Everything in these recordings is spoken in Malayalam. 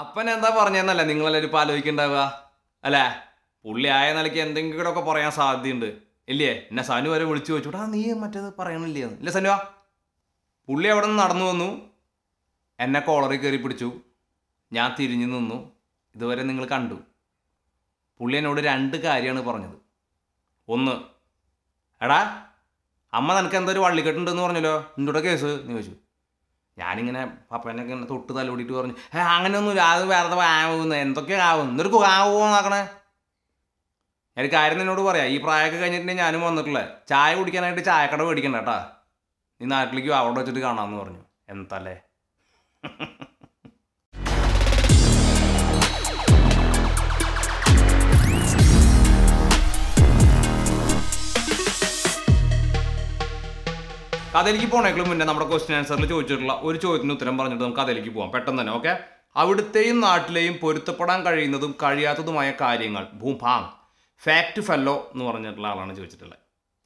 അപ്പൻ എന്താ പറഞ്ഞെന്നല്ലേ നിങ്ങളെല്ലാവരും ഇപ്പം ആലോചിക്കണ്ടാവുക അല്ലേ? പുള്ളി ആയ നിലയ്ക്ക് എന്തെങ്കിലുമൊക്കെ പറയാൻ സാധ്യതയുണ്ട് ഇല്ലേ? എന്നെ സനു വരെ വിളിച്ചു വെച്ചോട്ടാ നീ മറ്റേത് പറയണില്ലേന്ന് ഇല്ല സനുവാ. പുള്ളി അവിടെ നിന്ന് നടന്നു വന്നു, എന്നെ കോളറിൽ കയറി പിടിച്ചു, ഞാൻ തിരിഞ്ഞു നിന്നു. ഇതുവരെ നിങ്ങൾ കണ്ടു. പുള്ളി എന്നോട് രണ്ട് കാര്യമാണ് പറഞ്ഞത്. ഒന്ന്, എടാ അമ്മ നിനക്ക് എന്തോ ഒരു വള്ളിക്കെട്ടുണ്ടെന്ന് പറഞ്ഞല്ലോ എന്തുടെ കേസ് എന്ന് ചോദിച്ചു. ഞാനിങ്ങനെ പപ്പനൊക്കെ ഇങ്ങനെ തൊട്ട് തലോടിയിട്ട് പറഞ്ഞു അങ്ങനെയൊന്നുമില്ല, അത് വേറെ ആവുന്നു എന്തൊക്കെയാണ് ആവും എന്നൊരു ആവുമോ നോക്കണേ. എനിക്ക് കാര്യം എന്നോട് പറയാം, ഈ പ്രായമൊക്കെ കഴിഞ്ഞിട്ടുണ്ടെങ്കിൽ ഞാനും വന്നിട്ടില്ല. ചായ കുടിക്കാനായിട്ട് ചായക്കട മേടിക്കണ്ട കേട്ടാ, നീ നാട്ടിലേക്ക് അവിടെ വെച്ചിട്ട് കാണാമെന്ന് പറഞ്ഞു. എന്തല്ലേ കഥയിലേക്ക് പോണേക്കളും മുന്നേ നമ്മുടെ ക്വസ്റ്റ്യൻ ആൻസറിൽ ചോദിച്ചിട്ടുള്ള ഒരു ചോദ്യത്തിന് ഉത്തരം പറഞ്ഞിട്ട് നമുക്ക് കഥയിലേക്ക് പോകാം പെട്ടെന്ന് തന്നെ. ഓക്കെ, അവിടുത്തെയും നാട്ടിലെയും പൊരുത്തപ്പെടാൻ കഴിയുന്നതും കഴിയാത്തതുമായ കാര്യങ്ങൾ. ഭൂഭാങ് ഫാക്ട് ഫെല്ലോ എന്ന് പറഞ്ഞിട്ടുള്ള ആളാണ് ചോദിച്ചിട്ടുള്ളത്.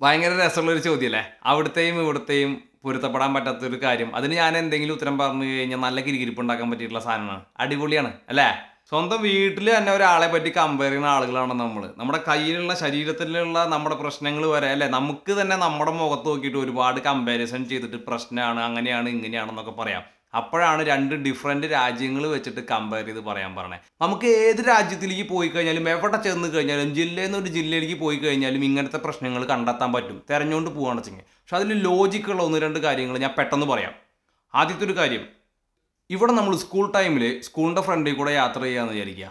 ഭയങ്കര രസമുള്ളൊരു ചോദ്യമല്ലേ? അവിടുത്തെയും ഇവിടുത്തെയും പൊരുത്തപ്പെടാൻ പറ്റാത്തൊരു കാര്യം, അതിന് ഞാൻ എന്തെങ്കിലും ഉത്തരം പറഞ്ഞു കഴിഞ്ഞാൽ നല്ല കിരികിരിപ്പ് ഉണ്ടാക്കാൻ പറ്റിയിട്ടുള്ള സാധനമാണ്. അടിപൊളിയാണ് അല്ലേ? സ്വന്തം വീട്ടിൽ തന്നെ ഒരാളെ പറ്റി കമ്പയർ ചെയ്യുന്ന ആളുകളാണ് നമ്മൾ. നമ്മുടെ കയ്യിലുള്ള ശരീരത്തിലുള്ള നമ്മുടെ പ്രശ്നങ്ങൾ വരെ അല്ലേ, നമുക്ക് തന്നെ നമ്മുടെ മുഖത്ത് നോക്കിയിട്ട് ഒരുപാട് കമ്പാരിസൺ ചെയ്തിട്ട് പ്രശ്നമാണ് അങ്ങനെയാണ് ഇങ്ങനെയാണെന്നൊക്കെ പറയാം. അപ്പോഴാണ് രണ്ട് ഡിഫറെൻറ്റ് രാജ്യങ്ങൾ വെച്ചിട്ട് കമ്പയർ ചെയ്ത് പറയാൻ പറഞ്ഞത്. നമുക്ക് ഏത് രാജ്യത്തിലേക്ക് പോയി കഴിഞ്ഞാലും എവിടെ ചെന്ന് കഴിഞ്ഞാലും ജില്ലയിൽ നിന്നൊരു ജില്ലയിലേക്ക് പോയി കഴിഞ്ഞാലും ഇങ്ങനത്തെ പ്രശ്നങ്ങൾ കണ്ടെത്താൻ പറ്റും തിരഞ്ഞുകൊണ്ട് പോവുകയാണ് വെച്ചെങ്കിൽ. പക്ഷെ അതിൽ ലോജിക്കുള്ള ഒന്ന് രണ്ട് കാര്യങ്ങൾ ഞാൻ പെട്ടെന്ന് പറയാം. ആദ്യത്തെ ഒരു കാര്യം, ഇവിടെ നമ്മൾ സ്കൂൾ ടൈമിൽ സ്കൂളിൻ്റെ ഫ്രണ്ടിൽ കൂടെ യാത്ര ചെയ്യാമെന്ന് വിചാരിക്കുക.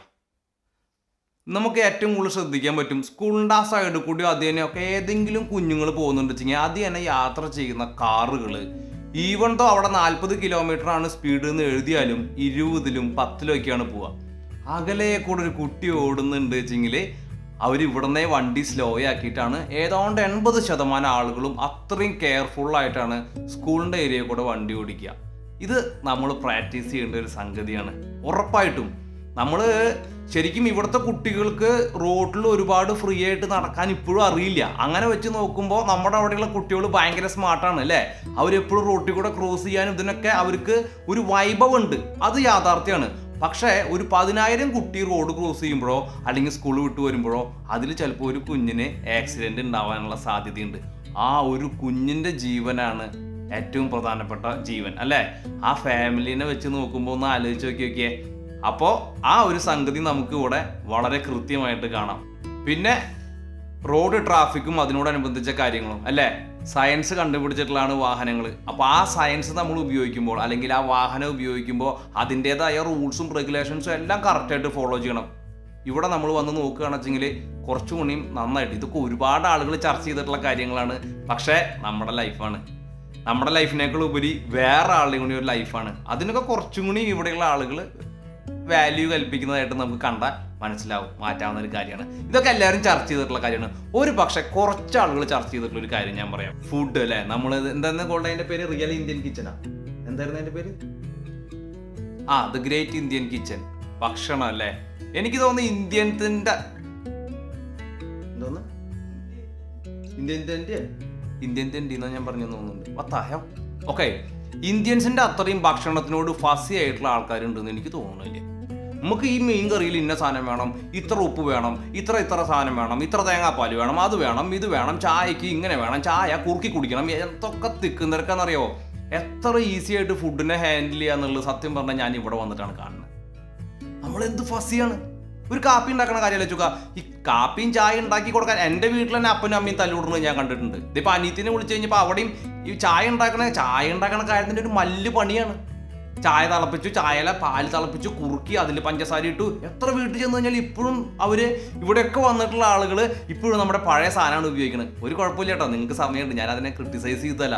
നമുക്ക് ഏറ്റവും കൂടുതൽ ശ്രദ്ധിക്കാൻ പറ്റും സ്കൂളിൻ്റെ ആ സൈഡിൽ കൂടി അത് തന്നെയൊക്കെ ഏതെങ്കിലും കുഞ്ഞുങ്ങൾ പോകുന്നുണ്ട് വെച്ചെങ്കിൽ അത് തന്നെ യാത്ര ചെയ്യുന്ന കാറുകൾ. ഈവൺ തോ അവിടെ 40 കിലോമീറ്ററാണ് സ്പീഡ് എന്ന് എഴുതിയാലും 20-ലും 10-ലും ഒക്കെയാണ് പോവുക. അകലെ കൂടെ ഒരു കുട്ടി ഓടുന്നുണ്ട് വെച്ചെങ്കിൽ അവർ ഇവിടുന്ന് വണ്ടി സ്ലോ ആക്കിയിട്ടാണ്. ഏതാണ്ട് 80% ആളുകളും അത്രയും കെയർഫുള്ളായിട്ടാണ് സ്കൂളിൻ്റെ ഏരിയ കൂടെ വണ്ടി ഓടിക്കുക. ഇത് നമ്മൾ പ്രാക്ടീസ് ചെയ്യേണ്ട ഒരു സംഗതിയാണ്. ഉറപ്പായിട്ടും നമ്മൾ ശരിക്കും ഇവിടുത്തെ കുട്ടികൾക്ക് റോഡിൽ ഒരുപാട് ഫ്രീ ആയിട്ട് നടക്കാൻ ഇപ്പോഴും അറിയില്ല. അങ്ങനെ വെച്ച് നോക്കുമ്പോൾ നമ്മുടെ അവിടെയുള്ള കുട്ടികൾ ഭയങ്കര സ്മാർട്ടാണ് അല്ലേ? അവരെപ്പോഴും റോഡിൽ കൂടെ ക്രോസ് ചെയ്യാനും ഇതിനൊക്കെ അവർക്ക് ഒരു വൈഭവമുണ്ട്, അത് യാഥാർത്ഥ്യമാണ്. പക്ഷേ ഒരു 10,000 കുട്ടി റോഡ് ക്രോസ് ചെയ്യുമ്പോഴോ അല്ലെങ്കിൽ സ്കൂൾ വിട്ട് വരുമ്പോഴോ അതിൽ ചിലപ്പോൾ ഒരു കുഞ്ഞിന് ആക്സിഡൻറ്റ് ഉണ്ടാവാനുള്ള സാധ്യതയുണ്ട്. ആ ഒരു കുഞ്ഞിൻ്റെ ജീവനാണ് ഏറ്റവും പ്രധാനപ്പെട്ട ജീവൻ അല്ലേ? ആ ഫാമിലിനെ വെച്ച് നോക്കുമ്പോൾ ഒന്ന് ആലോചിച്ച് നോക്കിയൊക്കെ. അപ്പോൾ ആ ഒരു സംഗതി നമുക്ക് ഇവിടെ വളരെ കൃത്യമായിട്ട് കാണാം. പിന്നെ റോഡ് ട്രാഫിക്കും അതിനോടനുബന്ധിച്ച കാര്യങ്ങളും അല്ലേ? സയൻസ് കണ്ടുപിടിച്ചിട്ടുള്ളതാണ് വാഹനങ്ങൾ. അപ്പോൾ ആ സയൻസ് നമ്മൾ ഉപയോഗിക്കുമ്പോൾ അല്ലെങ്കിൽ ആ വാഹനം ഉപയോഗിക്കുമ്പോൾ അതിൻ്റേതായ റൂൾസും റെഗുലേഷൻസും എല്ലാം കറക്റ്റായിട്ട് ഫോളോ ചെയ്യണം. ഇവിടെ നമ്മൾ വന്ന് നോക്കുകയാണെന്ന് വെച്ചെങ്കിൽ കുറച്ചുകൂടിയും നന്നായിട്ട് ഇതൊക്കെ ഒരുപാട് ആളുകൾ ചർച്ച ചെയ്തിട്ടുള്ള കാര്യങ്ങളാണ്. പക്ഷേ നമ്മുടെ ലൈഫാണ്, നമ്മുടെ ലൈഫിനേക്കാൾ ഉപരി വേറെ ആളുടെ കൂടി ഒരു ലൈഫാണ്. അതിനൊക്കെ കുറച്ചും കൂടി ഇവിടെയുള്ള ആളുകൾ വാല്യൂ കൽപ്പിക്കുന്നതായിട്ട് നമുക്ക് കണ്ടാൽ മനസ്സിലാവും, മാറ്റാവുന്ന ഒരു കാര്യമാണ്. ഇതൊക്കെ എല്ലാവരും ചർച്ച ചെയ്തിട്ടുള്ള കാര്യമാണ്. ഒരു പക്ഷേ കുറച്ച് ആളുകൾ ചർച്ച ചെയ്തിട്ടുള്ളൊരു കാര്യം ഞാൻ പറയാം. ഫുഡ് അല്ലേ? നമ്മൾ എന്തായിരുന്നു കോൾഡ് അതിൻ്റെ പേര്? റിയൽ ഇന്ത്യൻ കിച്ചനാ? എന്തായിരുന്നു അതിൻ്റെ പേര്? ആ, ദ ഗ്രേറ്റ് ഇന്ത്യൻ കിച്ചൻ. ഭക്ഷണം അല്ലേ? എനിക്ക് തോന്നുന്നു ഇന്ത്യൻസിൻ്റെ ഞാൻ പറഞ്ഞു തോന്നുന്നുണ്ട്. വത്തായം ഓക്കെ, ഇന്ത്യൻസിൻ്റെ അത്രയും ഭക്ഷണത്തിനോട് ഫസി ആയിട്ടുള്ള ആൾക്കാരുണ്ടെന്ന് എനിക്ക് തോന്നുന്നില്ല. നമുക്ക് ഈ മീൻ കറിയിൽ ഇന്ന സാധനം വേണം, ഇത്ര ഉപ്പ് വേണം, ഇത്ര സാധനം വേണം, ഇത്ര തേങ്ങാപ്പാല് വേണം, അത് വേണം, ഇത് വേണം, ചായക്ക് ഇങ്ങനെ വേണം, ചായ കുറുക്കി കുടിക്കണം, എന്തൊക്കെ തിക്കുന്നിരക്കാന്നറിയോ? എത്ര ഈസി ആയിട്ട് ഫുഡിനെ ഹാൻഡിൽ ചെയ്യുക എന്നുള്ളത് സത്യം പറഞ്ഞാൽ ഞാൻ ഇവിടെ വന്നിട്ടാണ് കാണുന്നത്. നമ്മളെന്ത് ഫസിയാണ്. ഒരു കാപ്പി ഉണ്ടാക്കണ കാര്യമല്ലേ ചുക്ക? ഈ കാപ്പിയും ചായ ഉണ്ടാക്കി കൊടുക്കാൻ എൻ്റെ വീട്ടിൽ തന്നെ അപ്പനും അമ്മയും തല്ലുവിടുന്നത് ഞാൻ കണ്ടിട്ടുണ്ട്. ഇതിപ്പോൾ അനിയത്തിനെ വിളിച്ചു കഴിഞ്ഞപ്പോൾ അവിടെയും ഈ ചായ ഉണ്ടാക്കണ കാര്യത്തിൻ്റെ ഒരു മല്ല് പണിയാണ്. ചായ തിളപ്പിച്ചു, ചായയില പാല് തിളപ്പിച്ചു, കുറുക്കി, അതിൽ പഞ്ചസാര ഇട്ടു. എത്ര വീട്ടിൽ ചെന്ന് കഴിഞ്ഞാൽ ഇപ്പോഴും അവർ ഇവിടെയൊക്കെ വന്നിട്ടുള്ള ആളുകൾ ഇപ്പോഴും നമ്മുടെ പഴയ സാധനമാണ് ഉപയോഗിക്കുന്നത്. ഒരു കുഴപ്പമില്ല കേട്ടോ, നിങ്ങൾക്ക് സമയമുണ്ട്, ഞാൻ അതിനെ ക്രിട്ടിസൈസ് ചെയ്തല്ല.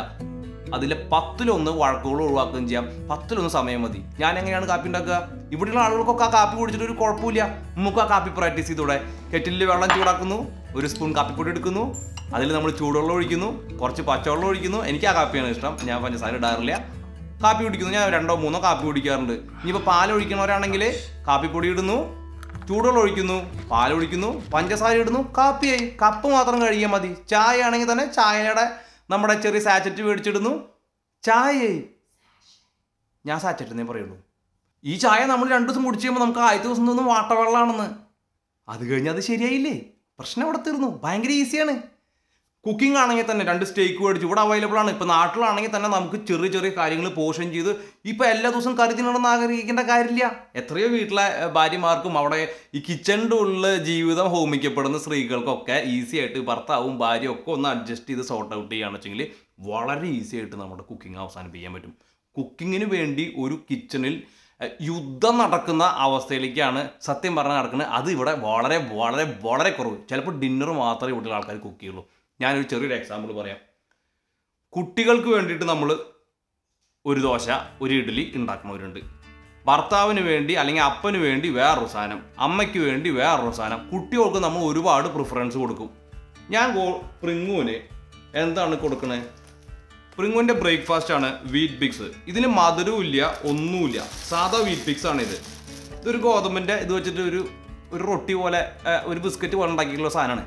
അതിലെ 10-ൽ 1 വഴക്കുകൾ ഒഴിവാക്കുകയും ചെയ്യാം. 10-ൽ 1 സമയം മതി. ഞാൻ എങ്ങനെയാണ് കാപ്പി ഉണ്ടാക്കുക? ഇവിടെയുള്ള ആളുകൾക്കൊക്കെ ആ കാപ്പി കുടിച്ചിട്ട് ഒരു കുഴപ്പമില്ല. നമുക്ക് ആ കാപ്പി പ്രാക്ടീസ് ചെയ്തൂടെ? കെറ്റിലിൽ വെള്ളം ചൂടാക്കുന്നു, 1 സ്പൂൺ കാപ്പിപ്പൊടി എടുക്കുന്നു, അതിൽ നമ്മൾ ചൂടുവെള്ളം ഒഴിക്കുന്നു, കുറച്ച് പച്ചവെള്ളം ഒഴിക്കുന്നു. എനിക്ക് ആ കാപ്പിയാണ് ഇഷ്ടം, ഞാൻ പഞ്ചസാര ഇടാറില്ല. കാപ്പി കുടിക്കുന്നു, ഞാൻ 2-3 കാപ്പി കുടിക്കാറുണ്ട്. ഇനിയിപ്പോൾ പാലൊഴിക്കണവരാണെങ്കിൽ കാപ്പിപ്പൊടി ഇടുന്നു, ചൂടുവെള്ളം ഒഴിക്കുന്നു, പാലൊഴിക്കുന്നു, പഞ്ചസാര ഇടുന്നു, കാപ്പിയായി. കപ്പ് മാത്രം കഴുകിയാൽ മതി. ചായ ആണെങ്കിൽ തന്നെ ചായയുടെ നമ്മുടെ ചെറിയ സാച്ചറ്റ് മേടിച്ചിടുന്നു, ചായ. ഞാൻ സാച്ചറ്റെന്നേ പറയുള്ളൂ. ഈ ചായ നമ്മൾ രണ്ടു ദിവസം കുടിച്ച് കഴിയുമ്പോൾ നമുക്ക് ആദ്യത്തെ ദിവസം തോന്നും വാട്ടവെള്ളമാണെന്ന്. അത് കഴിഞ്ഞാൽ അത് ശരിയായില്ലേ, പ്രശ്നം അവിടെ തീർന്നു. ഭയങ്കര ഈസിയാണ്. കുക്കിംഗ് ആണെങ്കിൽ തന്നെ 2 സ്റ്റേക്ക് മേടിച്ചു, ഇവിടെ അവൈലബിൾ ആണ്. ഇപ്പോൾ നാട്ടിലാണെങ്കിൽ തന്നെ നമുക്ക് ചെറിയ ചെറിയ കാര്യങ്ങൾ പോഷൻ ചെയ്ത് ഇപ്പോൾ എല്ലാ ദിവസവും കറി തിന്നണമെന്ന് ആഗ്രഹിക്കേണ്ട കാര്യമില്ല. എത്രയോ വീട്ടിലെ ഭാര്യമാർക്കും അവിടെ ഈ കിച്ചണിൻ്റെ ഉള്ള ജീവിതം ഹോമിക്കപ്പെടുന്ന സ്ത്രീകൾക്കൊക്കെ ഈസി ആയിട്ട് ഭർത്താവും ഭാര്യയും ഒക്കെ ഒന്ന് അഡ്ജസ്റ്റ് ചെയ്ത് സോർട്ട് ഔട്ട് ചെയ്യുകയാണെന്ന് വെച്ചെങ്കിൽ വളരെ ഈസി ആയിട്ട് നമ്മുടെ കുക്കിംഗ് അവസാനിപ്പിക്കാൻ പറ്റും. കുക്കിങ്ങിന് വേണ്ടി ഒരു കിച്ചണിൽ യുദ്ധം നടക്കുന്ന അവസ്ഥയിലേക്കാണ് സത്യം പറഞ്ഞാൽ നടക്കുന്നത്. അത് ഇവിടെ വളരെ വളരെ വളരെ കുറവ്. ചിലപ്പോൾ ഡിന്നർ മാത്രമേ വീട്ടിലെ ആൾക്കാർ കുക്ക് ചെയ്യുള്ളൂ. ഞാനൊരു ചെറിയൊരു എക്സാമ്പിൾ പറയാം. കുട്ടികൾക്ക് വേണ്ടിയിട്ട് നമ്മൾ ഒരു ദോശ, ഒരു ഇഡ്ഡലി ഉണ്ടാക്കുന്നവരുണ്ട്. ഭർത്താവിന് വേണ്ടി അല്ലെങ്കിൽ അപ്പന് വേണ്ടി വേറൊരു സാധനം, അമ്മയ്ക്ക് വേണ്ടി വേറൊരു സാധനം. കുട്ടികൾക്ക് നമ്മൾ ഒരുപാട് പ്രിഫറൻസ് കൊടുക്കും. ഞാൻ പ്രിങ്ങുവിന് എന്താണ് കൊടുക്കണേ? പ്രിങ്ങുവിൻ്റെ ബ്രേക്ക്ഫാസ്റ്റാണ് വീറ്റ് പിക്സ്. ഇതിന് മധുരവും ഇല്ല, ഒന്നുമില്ല, സാധാ വീറ്റ് പിക്സ് ആണ്. ഇതൊരു ഗോതമ്പിൻ്റെ ഇത് വെച്ചിട്ട് ഒരു റൊട്ടി പോലെ ഒരു ബിസ്ക്കറ്റ് പോലെ ഉണ്ടാക്കിയിട്ടുള്ള സാധനമാണ്.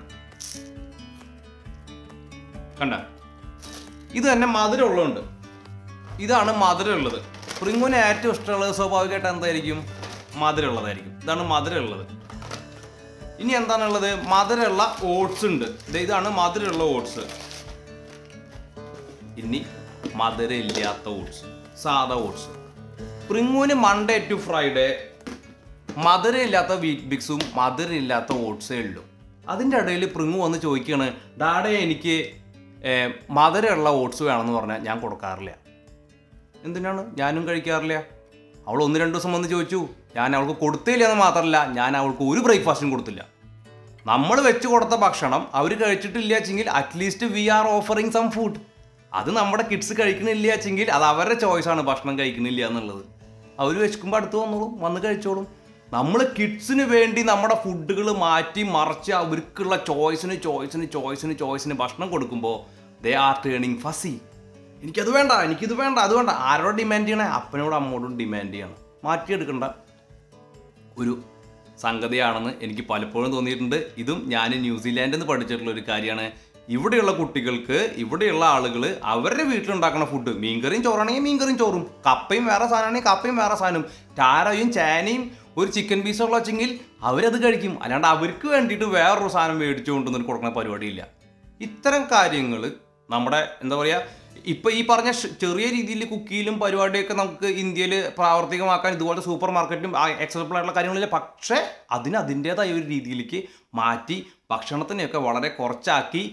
കണ്ട, ഇത് തന്നെ മധുരമുള്ളതുണ്ട്, ഇതാണ് മധുരമുള്ളത്. പ്രിങ്ങുവിന് ഏറ്റവും ഇഷ്ടമുള്ളത് സ്വാഭാവികമായിട്ട് എന്തായിരിക്കും? മധുരമുള്ളതായിരിക്കും. ഇതാണ് മധുരമുള്ളത്. ഇനി എന്താണുള്ളത്? മധുരമുള്ള ഓട്സ് ഉണ്ട്. ഇതാണ് മധുരമുള്ള ഓട്സ്. ഇനി മധുര ഇല്ലാത്ത ഓട്സ്, സാധാ ഓട്സ്. പ്രിങ്ങുവിന് മൺഡേ ടു ഫ്രൈഡേ മധുര ഇല്ലാത്ത വീറ്റ് ബിക്സും മധുര ഇല്ലാത്ത ഓട്സേ ഉള്ളൂ. അതിൻ്റെ ഇടയിൽ പ്രിങ്ങു വന്ന് ചോദിക്കുകയാണ്, ഡാഡേ എനിക്ക് മധുരമുള്ള ഓട്സ് വേണമെന്ന് പറഞ്ഞാൽ ഞാൻ കൊടുക്കാറില്ല. എന്തിനാണ്? ഞാനും കഴിക്കാറില്ല. അവൾ 1-2 ദിവസം വന്ന് ചോദിച്ചു. ഞാൻ അവൾക്ക് കൊടുത്തില്ല എന്ന് മാത്രമല്ല, ഞാൻ അവൾക്ക് ഒരു ബ്രേക്ക്ഫാസ്റ്റും കൊടുത്തില്ല. നമ്മൾ വെച്ച് കൊടുത്ത ഭക്ഷണം അവർ കഴിച്ചിട്ടില്ല വെച്ചെങ്കിൽ at least we are offering some food. അത് നമ്മുടെ കിഡ്സ് കഴിക്കണില്ല വെച്ചെങ്കിൽ അത് അവരുടെ ചോയ്സാണ് ഭക്ഷണം കഴിക്കണില്ല എന്നുള്ളത്. അവർ വെച്ചുക്കുമ്പോൾ അടുത്ത് വന്നോളും, വന്ന് കഴിച്ചോളും. നമ്മൾ കിഡ്സിന് വേണ്ടി നമ്മുടെ ഫുഡുകൾ മാറ്റി മറിച്ച് അവർക്കുള്ള ചോയ്സിന് ഭക്ഷണം കൊടുക്കുമ്പോൾ ദേ ആർ ടേണിങ് ഫസി. എനിക്കത് വേണ്ട, എനിക്കിത് വേണ്ട, അത് വേണ്ട. ആരോട് ഡിമാൻഡ് ചെയ്യണേ? അപ്പനോടും അമ്മയോടും ഡിമാൻഡ് ചെയ്യണം. മാറ്റിയെടുക്കേണ്ട ഒരു സംഗതിയാണെന്ന് എനിക്ക് പലപ്പോഴും തോന്നിയിട്ടുണ്ട്. ഇതും ഞാൻ ന്യൂസിലാൻഡിൽ നിന്ന് പഠിച്ചിട്ടുള്ള ഒരു കാര്യമാണ്. ഇവിടെയുള്ള കുട്ടികൾക്ക്, ഇവിടെയുള്ള ആളുകൾ അവരുടെ വീട്ടിലുണ്ടാക്കുന്ന ഫുഡ്, മീൻകറിയും ചോറാണെങ്കിൽ മീൻകറിയും ചോറും, കപ്പയും വേറെ സാധനമാണെങ്കിൽ കപ്പയും വേറെ സാധനവും, ചാരയും ചേനയും ഒരു ചിക്കൻ പീസുള്ള വെച്ചെങ്കിൽ അവരത് കഴിക്കും. അല്ലാണ്ട് അവർക്ക് വേണ്ടിയിട്ട് വേറൊരു സാധനം മേടിച്ചു കൊണ്ടുവന്നിട്ട് കൊടുക്കുന്ന പരിപാടിയില്ല. ഇത്തരം കാര്യങ്ങൾ നമ്മുടെ എന്താ പറയുക, ഇപ്പോൾ ഈ പറഞ്ഞ ചെറിയ രീതിയിൽ കുക്കിയിലും പരിപാടിയൊക്കെ നമുക്ക് ഇന്ത്യയിൽ പ്രാവർത്തികമാക്കാൻ ഇതുപോലെ സൂപ്പർ മാർക്കറ്റിലും ആക്സസബിൾ ആയിട്ടുള്ള കാര്യങ്ങളില്ല. പക്ഷേ അതിൻ്റേതായ ഒരു രീതിയിലേക്ക് മാറ്റി ഭക്ഷണത്തിനെയൊക്കെ വളരെ കുറച്ചാക്കി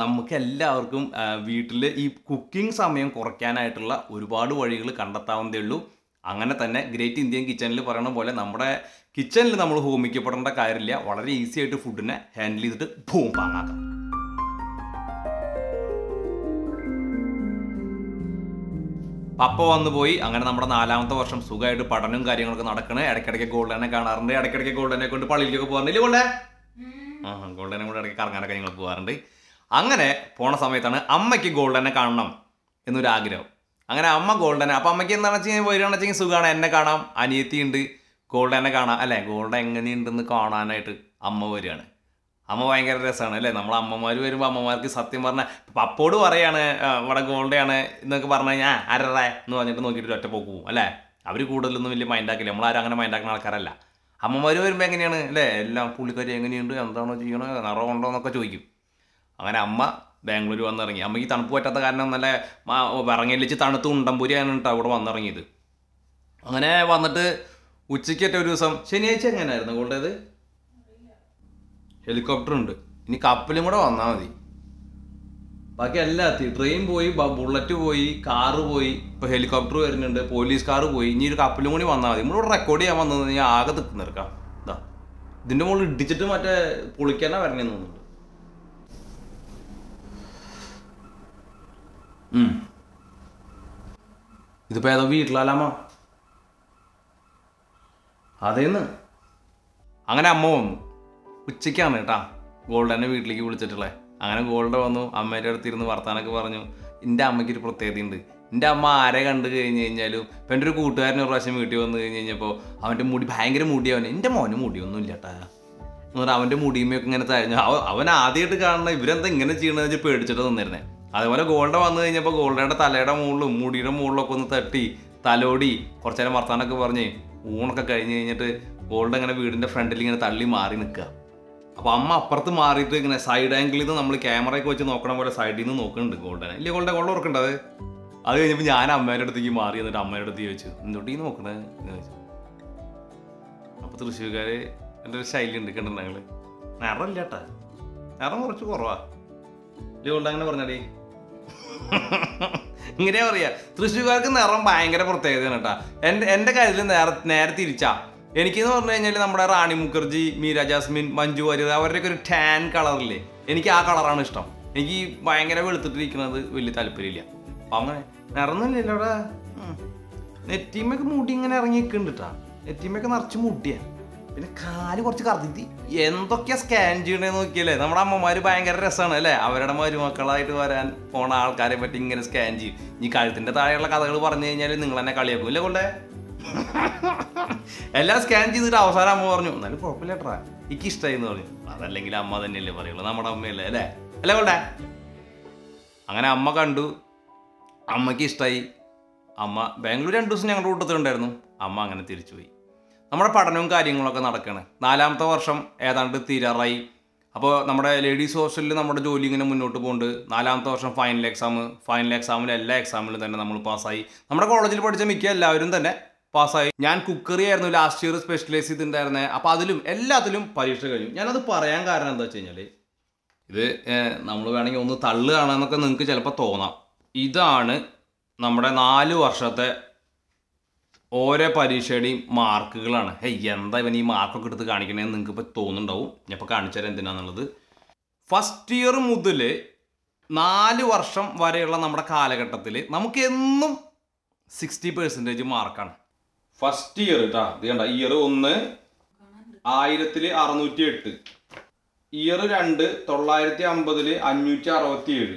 നമുക്ക് എല്ലാവർക്കും വീട്ടിൽ ഈ കുക്കിംഗ് സമയം കുറയ്ക്കാനായിട്ടുള്ള ഒരുപാട് വഴികൾ കണ്ടെത്താവുന്നതേ ഉള്ളൂ. അങ്ങനെ തന്നെ ഗ്രേറ്റ് ഇന്ത്യൻ കിച്ചണിൽ പറയണ പോലെ നമ്മുടെ കിച്ചണിൽ നമ്മൾ ഹോമിക്കപ്പെടേണ്ട കാര്യമില്ല. വളരെ ഈസി ആയിട്ട് ഫുഡിനെ ഹാൻഡിൽ ചെയ്തിട്ട് ഭൂം പാങ്ങാക്കാം. പപ്പ വന്നു പോയി. അങ്ങനെ നമ്മുടെ 4ാമത്തെ വർഷം സുഖമായിട്ട് പഠനവും കാര്യങ്ങളൊക്കെ നടക്കണേ. ഇടയ്ക്കിടയ്ക്ക് ഗോൾഡനെ കാണാറുണ്ട്. ഇടയ്ക്കിടയ്ക്ക് ഗോൾഡനെ കൊണ്ട് പള്ളിയിലേക്ക് പോകാറുണ്ട്. ഗോൾഡേ ഗോൾഡനെ കൊണ്ട് ഇടയ്ക്ക് കറങ്ങാനൊക്കെ ഞങ്ങൾ പോകാറുണ്ട്. അങ്ങനെ പോണ സമയത്താണ് അമ്മയ്ക്ക് ഗോൾഡനെ കാണണം എന്നൊരാഗ്രഹം. അങ്ങനെ അമ്മ ഗോൾഡനെ, അപ്പം അമ്മയ്ക്ക് എന്താണെന്ന് വെച്ച് കഴിഞ്ഞാൽ വരികയാണെന്ന് വെച്ച് കഴിഞ്ഞാൽ സുഖമാണ്, എന്നെ കാണാം, അനിയത്തിയുണ്ട്, ഗോൾഡനെ കാണാം അല്ലേ, ഗോൾഡൻ എങ്ങനെയുണ്ടെന്ന് കാണാനായിട്ട് അമ്മ വരികയാണ്. അമ്മ ഭയങ്കര രസമാണ് അല്ലേ. നമ്മൾ അമ്മമാർ വരുമ്പോൾ അമ്മമാർക്ക് സത്യം പറഞ്ഞാൽ പപ്പോട് പറയാണ് ഇവിടെ ഗോൾഡയാണ് എന്നൊക്കെ പറഞ്ഞു കഴിഞ്ഞാൽ അരറേ എന്ന് പറഞ്ഞിട്ട് നോക്കിയിട്ട് ഒറ്റ പോക്ക് പോകും അല്ലേ. അവർ കൂടുതലൊന്നും വലിയ മൈൻഡാക്കില്ല. നമ്മളാരും അങ്ങനെ മൈൻഡാക്കുന്ന ആൾക്കാരല്ല. അമ്മമാർ വരുമ്പോൾ എങ്ങനെയാണ് അല്ലേ, എല്ലാം പുള്ളിക്കാരി എങ്ങനെയുണ്ട്, എന്താണോ ചെയ്യണോ, നിറം ഉണ്ടോ എന്നൊക്കെ ചോദിക്കും. അങ്ങനെ അമ്മ ബാംഗ്ലൂർ വന്നിറങ്ങി. അമ്മയ്ക്ക് തണുപ്പ് പറ്റാത്ത കാരണം നല്ല വിറങ്ങലിച്ച് തണുത്ത് ഉണ്ടമ്പൂരിയാണ് കേട്ടോ അവിടെ വന്നിറങ്ങിയത്. അങ്ങനെ വന്നിട്ട് ഉച്ചയ്ക്കേറ്റ ഒരു ദിവസം ശനിയാഴ്ച എങ്ങനെയായിരുന്നു ഗോൾഡേത്, ഹെലികോപ്റ്ററുണ്ട്, ഇനി കപ്പലും കൂടെ വന്നാൽ മതി, ബാക്കി എല്ലാം എത്തി. ട്രെയിൻ പോയി, ബുള്ളറ്റ് പോയി, കാറ് പോയി, ഇപ്പോൾ ഹെലികോപ്റ്റർ വരുന്നുണ്ട്, പോലീസ് കാറ് പോയി, ഇനി ഒരു കപ്പലും കൂടി വന്നാൽ മതി. നമ്മളിവിടെ റെക്കോർഡ് ചെയ്യാൻ വന്നത് ഞാൻ ആകെ തിക്ക് നിൽക്കാം. ഇതാ ഇതിൻ്റെ മുകളിൽ ഇടിച്ചിട്ട് മറ്റേ പൊളിക്കാനാ വരണേന്ന് തോന്നുന്നുണ്ട്. ഇതിപ്പോൾ ഏതോ വീട്ടിലല്ലാമോ അതേന്ന്. അങ്ങനെ അമ്മ വന്നു ഉച്ചയ്ക്കാണ് കേട്ടാ ഗോൾഡനെ വീട്ടിലേക്ക് വിളിച്ചിട്ടുള്ളത്. അങ്ങനെ ഗോൾഡ് വന്നു, അമ്മേൻ്റെ അടുത്തിരുന്ന് വർത്താനൊക്കെ പറഞ്ഞു. എൻ്റെ അമ്മയ്ക്കൊരു പ്രത്യേകതയുണ്ട്. എൻ്റെ അമ്മ ആരെ കണ്ടു കഴിഞ്ഞ് കഴിഞ്ഞാലും, ഇപ്പം എൻ്റെ ഒരു കൂട്ടുകാരൻ ഒരു പ്രാവശ്യം വീട്ടിൽ വന്നു കഴിഞ്ഞ് കഴിഞ്ഞപ്പോൾ അവൻ്റെ മുടി ഭയങ്കര മുടിയാവൻ. എൻ്റെ മോന് മുടിയൊന്നും ഇല്ല കേട്ടാ. എന്ന് പറഞ്ഞാൽ അവൻ്റെ മുടിയുമൊക്കെ ഇങ്ങനെ തഴഞ്ഞു. അവൻ ആദ്യമായിട്ട് കാണുന്ന ഇവരെന്താ ഇങ്ങനെ ചെയ്യണമെന്ന് വെച്ചാൽ പേടിച്ചിട്ട് തന്നിരുന്നേ. അതുപോലെ ഗോൾഡ വന്നു കഴിഞ്ഞപ്പോൾ ഗോൾഡയുടെ തലയുടെ മുകളിലും മുടിയുടെ മുകളിലൊക്കെ ഒന്ന് തട്ടി തലോടി കുറച്ചേരം വർത്താനൊക്കെ പറഞ്ഞ് ഊണൊക്കെ കഴിഞ്ഞ് കഴിഞ്ഞിട്ട് ഗോൾഡ് അങ്ങനെ വീടിൻ്റെ ഫ്രണ്ടിൽ ഇങ്ങനെ തള്ളി മാറി നിൽക്കുക. അപ്പോൾ അമ്മ അപ്പുറത്ത് മാറിയിട്ട് ഇങ്ങനെ സൈഡ് ആംഗിളിൽ നിന്ന് നമ്മൾ ക്യാമറയൊക്കെ വെച്ച് നോക്കണ പോലെ സൈഡിൽ നിന്ന് നോക്കുന്നുണ്ട് ഗോൾഡനെ. ഇല്ല ഗോൾഡ് ഗോൾഡ് ഉറക്കണ്ട. അത് കഴിഞ്ഞപ്പോൾ ഞാൻ അമ്മേൻ്റെ അടുത്തേക്ക് മാറി എന്നിട്ട് അമ്മേൻ്റെ അടുത്ത് ചോദിച്ചു എന്തൊട്ടി നോക്കണേ എന്ന് ചോദിച്ചു. അപ്പോൾ തൃശ്ശൂർക്കാർ എൻ്റെ ഒരു ശൈലി ഉണ്ട് കണ്ടിട്ടുണ്ട്. ഞങ്ങൾ നിറല്ല കേട്ടാ, നിറം കുറച്ച് കുറവാ. ഇല്ല ഗോൾഡ് അങ്ങനെ പറഞ്ഞാടി ഇങ്ങനെയാ പറയാ. തൃശ്ശൂർക്കാർക്ക് നിറം ഭയങ്കര പ്രത്യേകതയാണ് കേട്ടാ. എൻ്റെ കാര്യത്തിൽ നേരെ തിരിച്ചാ. എനിക്കെന്ന് പറഞ്ഞു കഴിഞ്ഞാൽ നമ്മുടെ റാണി മുഖർജി, മീര ജാസ്മിൻ, മഞ്ജു വാര്യർ അവരുടെയൊക്കെ ഒരു ടാൻ കളറില്ലേ, എനിക്ക് ആ കളറാണ് ഇഷ്ടം. എനിക്ക് ഭയങ്കര വെളുത്തിട്ടിരിക്കുന്നത് വലിയ താല്പര്യമില്ല. അപ്പം അങ്ങനെ നിറന്നില്ലല്ലോടാ. നെറ്റീമൊക്കെ മുടി ഇങ്ങനെ ഇറങ്ങി നിൽക്കുന്നുണ്ട് കേട്ടാ. നെറ്റീമൊക്കെ നിറച്ച് മുടിയാ. പിന്നെ കാല് കുറച്ച് കറുത്തി. എന്തൊക്കെയാ സ്കാൻ ചെയ്യണേന്ന് നോക്കിയല്ലേ. നമ്മുടെ അമ്മമാർ ഭയങ്കര രസമാണ് അല്ലേ, അവരുടെ മരുമക്കളായിട്ട് വരാൻ പോണ ആൾക്കാരെ പറ്റി ഇങ്ങനെ സ്കാൻ ചെയ്യും. ഈ കഴുത്തിൻ്റെ താഴെയുള്ള കഥകൾ പറഞ്ഞു കഴിഞ്ഞാൽ നിങ്ങൾ തന്നെ കളിയാക്കും അല്ലേ കൊള്ളേ. എല്ലാം സ്കാൻ ചെയ്തിട്ട് അവസാനം അമ്മ പറഞ്ഞു എന്നാലും കുഴപ്പമില്ല ട്രാ, എനിക്ക് ഇഷ്ടമായിന്ന് പറഞ്ഞു. അതല്ലെങ്കിൽ അമ്മ തന്നെയല്ലേ പറയുള്ളൂ, നമ്മുടെ അമ്മയല്ലേ അല്ലേ അല്ലേ കൊണ്ടേ. അങ്ങനെ അമ്മ കണ്ടു, അമ്മയ്ക്ക് ഇഷ്ടമായി. അമ്മ ബാംഗ്ലൂർ 2 ദിവസം ഞങ്ങളുടെ കൂട്ടത്തിലുണ്ടായിരുന്നു. അമ്മ അങ്ങനെ തിരിച്ചുപോയി. നമ്മുടെ പഠനവും കാര്യങ്ങളൊക്കെ നടക്കുകയാണ്. 4-ാമത്തെ വർഷം ഏതാണ്ട് തീരാറായി. അപ്പോൾ നമ്മുടെ ലേഡീസ് ഹോസ്റ്റലിൽ നമ്മുടെ ജോലി ഇങ്ങനെ മുന്നോട്ട് പോകുന്നുണ്ട്. 4-ാമത്തെ വർഷം ഫൈനൽ എക്സാം. ഫൈനൽ എക്സാമിൽ എല്ലാ എക്സാമിലും തന്നെ നമ്മൾ പാസ്സായി. നമ്മുടെ കോളേജിൽ പഠിച്ച മിക്ക എല്ലാവരും തന്നെ പാസ്സായി. ഞാൻ കുക്കറി ആയിരുന്നു ലാസ്റ്റ് ഇയർ സ്പെഷ്യലൈസ് ചെയ്തിട്ടുണ്ടായിരുന്നത്. അപ്പോൾ അതിലും എല്ലാത്തിലും പരീക്ഷ കഴിഞ്ഞു. ഞാനത് പറയാൻ കാരണം എന്താ വെച്ച് കഴിഞ്ഞാൽ, ഇത് നമ്മൾ വേണമെങ്കിൽ ഒന്ന് തള്ളുകയാണെന്നൊക്കെ നിങ്ങൾക്ക് ചിലപ്പോൾ തോന്നാം. ഇതാണ് നമ്മുടെ 4 വർഷത്തെ ഓരോ പരീക്ഷയുടെയും മാർക്കുകളാണ്. എന്താ ഇവൻ ഈ മാർക്കൊക്കെ എടുത്ത് കാണിക്കണമെന്ന് നിങ്ങൾക്ക് ഇപ്പോൾ തോന്നുന്നുണ്ടാവും. ഞാൻ ഇപ്പോൾ കാണിച്ചു തരാം എന്തിനാണെന്നുള്ളത്. ഫസ്റ്റ് ഇയർ മുതൽ 4 വർഷം വരെയുള്ള നമ്മുടെ കാലഘട്ടത്തിൽ നമുക്ക് എന്നും 60% മാർക്കാണ്. ഫസ്റ്റ് ഇയർ കേട്ടാ, ഇത് കണ്ട. ഇയർ 1 1000 608, ഇയർ 2 950 567,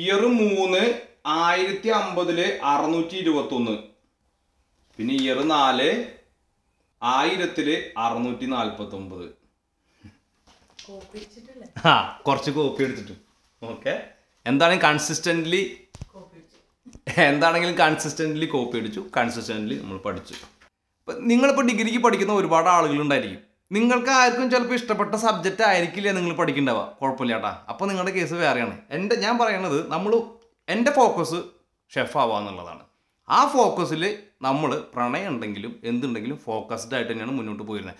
ഇയർ 3 1050 621, പിന്നെ ഇയർ 4 1000 649. ആ കുറച്ച് കോപ്പി എടുത്തിട്ട് ഓക്കെ. എന്താണെങ്കിൽ കൺസിസ്റ്റൻ്റ്ലി കോപ്പി അടിച്ചു, കൺസിസ്റ്റൻ്റ്ലി നമ്മൾ പഠിച്ചു. അപ്പം നിങ്ങളിപ്പോൾ ഡിഗ്രിക്ക് പഠിക്കുന്ന ഒരുപാട് ആളുകളുണ്ടായിരിക്കും. നിങ്ങൾക്ക് ആർക്കും ചിലപ്പോൾ ഇഷ്ടപ്പെട്ട സബ്ജക്റ്റ് ആയിരിക്കില്ല നിങ്ങൾ പഠിക്കണ്ടാവുക. കുഴപ്പമില്ല കേട്ടാ. അപ്പോൾ നിങ്ങളുടെ കേസ് വേറെയാണ്. ഞാൻ പറയണത് എൻ്റെ ഫോക്കസ് ഷെഫാവുക എന്നുള്ളതാണ്. ആ ഫോക്കസിൽ നമ്മൾ പ്രണയം ഉണ്ടെങ്കിലും എന്തുണ്ടെങ്കിലും ഫോക്കസ്ഡ് ആയിട്ട് തന്നെയാണ് മുന്നോട്ട് പോയിരുന്നത്.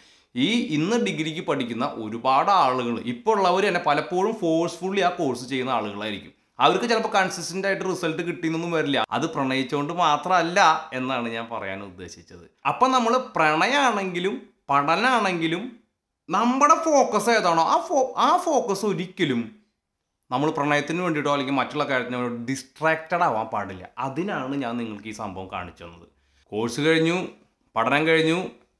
ഇന്ന് ഡിഗ്രിക്ക് പഠിക്കുന്ന ഒരുപാട് ആളുകൾ ഇപ്പോൾ ഉള്ളവർ തന്നെ പലപ്പോഴും ഫോഴ്സ്ഫുള്ളി ആ കോഴ്സ് ചെയ്യുന്ന ആളുകളായിരിക്കും. അവർക്ക് ചിലപ്പോൾ കൺസിസ്റ്റൻ്റ് ആയിട്ട് റിസൾട്ട് കിട്ടിയെന്നൊന്നും വരില്ല. അത് പ്രണയിച്ചുകൊണ്ട് മാത്രമല്ല എന്നാണ് ഞാൻ പറയാൻ ഉദ്ദേശിച്ചത്. അപ്പം നമ്മൾ പ്രണയമാണെങ്കിലും പഠനമാണെങ്കിലും നമ്മുടെ ഫോക്കസ് ഏതാണോ ആ ഫോക്കസ് ഒരിക്കലും നമ്മൾ പ്രണയത്തിന് വേണ്ടിയിട്ടോ അല്ലെങ്കിൽ മറ്റുള്ള കാര്യത്തിന് വേണ്ടിയിട്ടോ ഡിസ്ട്രാക്റ്റഡ് ആവാൻ പാടില്ല. അതിനാണ് ഞാൻ നിങ്ങൾക്ക് ഈ സംഭവം കാണിച്ചു തന്നത്. കോഴ്സ് കഴിഞ്ഞു, പഠനം കഴിഞ്ഞു,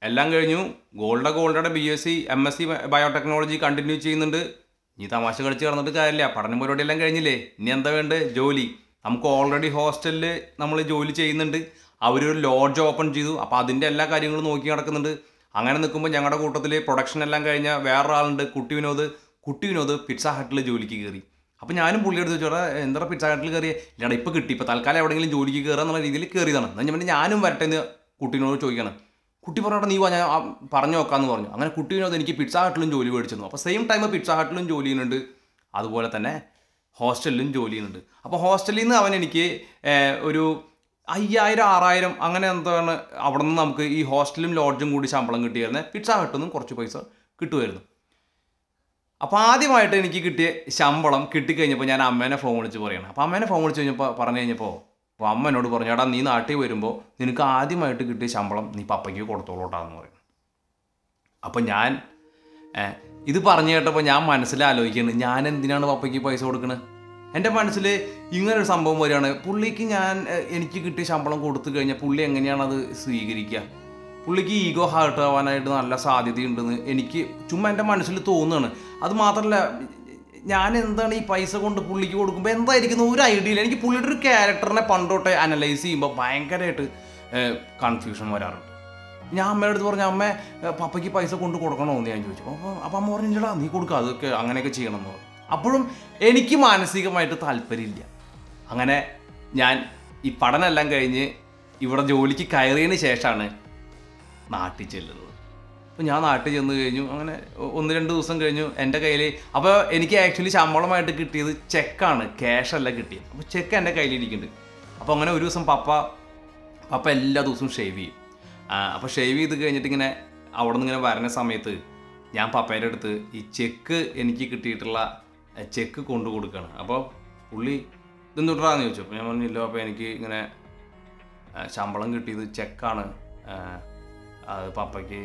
എല്ലാം കഴിഞ്ഞു. ഗോൾഡയുടെ BSc MSc ബയോടെക്നോളജി കണ്ടിന്യൂ ചെയ്യുന്നുണ്ട്. ഇനി തമാശ കളിച്ച് കിടന്നിട്ട് കാര്യമില്ല. പഠനം പരിപാടിയെല്ലാം കഴിഞ്ഞില്ലേ, ഇനി എന്താ വേണ്ടത്? ജോലി. നമുക്ക് ഓൾറെഡി ഹോസ്റ്റലിൽ നമ്മൾ ജോലി ചെയ്യുന്നുണ്ട്. അവരൊരു ലോഡ്ജ് ഓപ്പൺ ചെയ്തു. അപ്പോൾ അതിൻ്റെ എല്ലാ കാര്യങ്ങളും നോക്കി നടക്കുന്നുണ്ട്. അങ്ങനെ നിൽക്കുമ്പോൾ ഞങ്ങളുടെ കൂട്ടത്തിൽ പ്രൊഡക്ഷൻ എല്ലാം കഴിഞ്ഞ വേറൊരാളുണ്ട്, കുട്ടി വിനോദ് പിറ്റ്സ ഹട്ടിൽ ജോലിക്ക് കയറി. അപ്പോൾ ഞാനും പുള്ളിയെടുത്ത് ചോദിച്ചോടാ എന്താ പിറ്റ്സ ഹട്ടിൽ കയറിയേ? ഇല്ലടാ ഇപ്പോൾ കിട്ടി, ഇപ്പോൾ തൽക്കാലം എവിടെയെങ്കിലും ജോലിക്ക് കയറുക എന്നുള്ള രീതിയിൽ കയറിയതാണ്. എന്നാൽ പിന്നെ ഞാനും വരട്ടെ എന്ന് കുട്ടിനോട് ചോദിക്കണം. കുട്ടി പറഞ്ഞാൽ നീ ഞാൻ പറഞ്ഞു നോക്കാമെന്ന് പറഞ്ഞു. അങ്ങനെ കുട്ടി വിനോദ് എനിക്ക് പിറ്റ്സ ഹട്ടിലും ജോലി മേടിച്ചു തന്നു. അപ്പോൾ സെയിം ടൈം പിറ്റ്സ ഹട്ടിലും ജോലി ചെയ്യുന്നുണ്ട്, അതുപോലെ തന്നെ ഹോസ്റ്റലിലും ജോലി ചെയ്യുന്നുണ്ട്. അപ്പോൾ ഹോസ്റ്റലിൽ നിന്ന് അവൻ എനിക്ക് ഒരു 5000 6000 അങ്ങനെ എന്താണ് അവിടെ നിന്ന് നമുക്ക് ഈ ഹോസ്റ്റലും ലോഡ്ജും കൂടി ശമ്പളം കിട്ടിയായിരുന്നത്. പിറ്റ്സ ഹട്ടിൽ നിന്നും കുറച്ച് പൈസ കിട്ടുമായിരുന്നു. അപ്പോൾ ആദ്യമായിട്ട് എനിക്ക് കിട്ടിയ ശമ്പളം കിട്ടിക്കഴിഞ്ഞപ്പോൾ ഞാൻ അമ്മേനെ ഫോൺ വിളിച്ച് പറയണം. അപ്പോൾ അമ്മേനെ ഫോൺ വിളിച്ച് പറഞ്ഞു കഴിഞ്ഞപ്പോൾ അമ്മ എന്നോട് പറഞ്ഞു, എടാ നീ നാട്ടിൽ വരുമ്പോൾ നിനക്ക് ആദ്യമായിട്ട് കിട്ടിയ ശമ്പളം നീ പപ്പയ്ക്ക് കൊടുത്തോളൂട്ടാന്ന് പറയും. അപ്പം ഞാൻ ഇത് പറഞ്ഞു കേട്ടപ്പോൾ ഞാൻ മനസ്സിലാലോചിക്കുന്നുണ്ട്, ഞാൻ എന്തിനാണ് പപ്പയ്ക്ക് പൈസ കൊടുക്കുന്നത്. എൻ്റെ മനസ്സിൽ ഇങ്ങനൊരു സംഭവം വരികയാണ്, പുള്ളിക്ക് എനിക്ക് കിട്ടിയ ശമ്പളം കൊടുത്തു കഴിഞ്ഞാൽ പുള്ളി എങ്ങനെയാണത് സ്വീകരിക്കുക? പുള്ളിക്ക് ഈഗോ ഹേർട്ട് ആവാനായിട്ട് നല്ല സാധ്യതയുണ്ടെന്ന് എനിക്ക് ചുമ്മാ എൻ്റെ മനസ്സിൽ തോന്നുകയാണ്. അത് മാത്രമല്ല, ഞാൻ എന്താണ് ഈ പൈസ കൊണ്ട് പുള്ളിക്ക് കൊടുക്കുമ്പോൾ എന്തായിരിക്കുന്നു ഒരു ഐഡിയ ഇല്ല. എനിക്ക് പുള്ളിയുടെ ഒരു ക്യാരക്ടറിനെ പണ്ടോട്ടെ അനലൈസ് ചെയ്യുമ്പോൾ ഭയങ്കരമായിട്ട് കൺഫ്യൂഷൻ വരാറുണ്ട്. ഞാൻ അമ്മയുടെ അടുത്ത് പറഞ്ഞു, അമ്മ പപ്പയ്ക്ക് പൈസ കൊണ്ട് കൊടുക്കണമെന്ന് ഞാൻ ചോദിച്ചു. അപ്പം അമ്മ പറഞ്ഞില്ലടാ നീ കൊടുക്കുക, അതൊക്കെ അങ്ങനെയൊക്കെ ചെയ്യണമെന്ന് പറഞ്ഞു. അപ്പോഴും എനിക്ക് മാനസികമായിട്ട് താല്പര്യമില്ല. അങ്ങനെ ഞാൻ ഈ പഠനമെല്ലാം കഴിഞ്ഞ് ഇവിടെ ജോലിക്ക് കയറിയതിന് ശേഷമാണ് നാട്ടിൽ ചെല്ലുന്നത്. അപ്പോൾ ഞാൻ നാട്ടിൽ ചെന്ന് കഴിഞ്ഞു. അങ്ങനെ ഒന്ന് രണ്ട് ദിവസം കഴിഞ്ഞു. എൻ്റെ കയ്യിൽ അപ്പോൾ എനിക്ക് ആക്ച്വലി ശമ്പളമായിട്ട് കിട്ടിയത് ചെക്കാണ്, ക്യാഷല്ല കിട്ടിയത്. അപ്പോൾ ചെക്ക് എൻ്റെ കയ്യിലിരിക്കുന്നുണ്ട്. അപ്പോൾ അങ്ങനെ ഒരു ദിവസം പപ്പ എല്ലാ ദിവസവും ഷേവ് ചെയ്യും. അപ്പോൾ ഷേവ് ചെയ്ത് കഴിഞ്ഞിട്ട് ഇങ്ങനെ അവിടെ നിന്ന് ഇങ്ങനെ വരുന്ന സമയത്ത് ഞാൻ പപ്പേൻ്റെ അടുത്ത് ഈ ചെക്ക് എനിക്ക് കിട്ടിയിട്ടുള്ള ചെക്ക് കൊണ്ടു കൊടുക്കുകയാണ്. അപ്പോൾ പുള്ളി ഇതൊന്നും ഇടാന്ന് ചോദിച്ചു. അപ്പോൾ ഞാൻ പറഞ്ഞില്ല, അപ്പോൾ എനിക്ക് ഇങ്ങനെ ശമ്പളം കിട്ടിയത് ചെക്കാണ്, അത് പപ്പയ്ക്ക്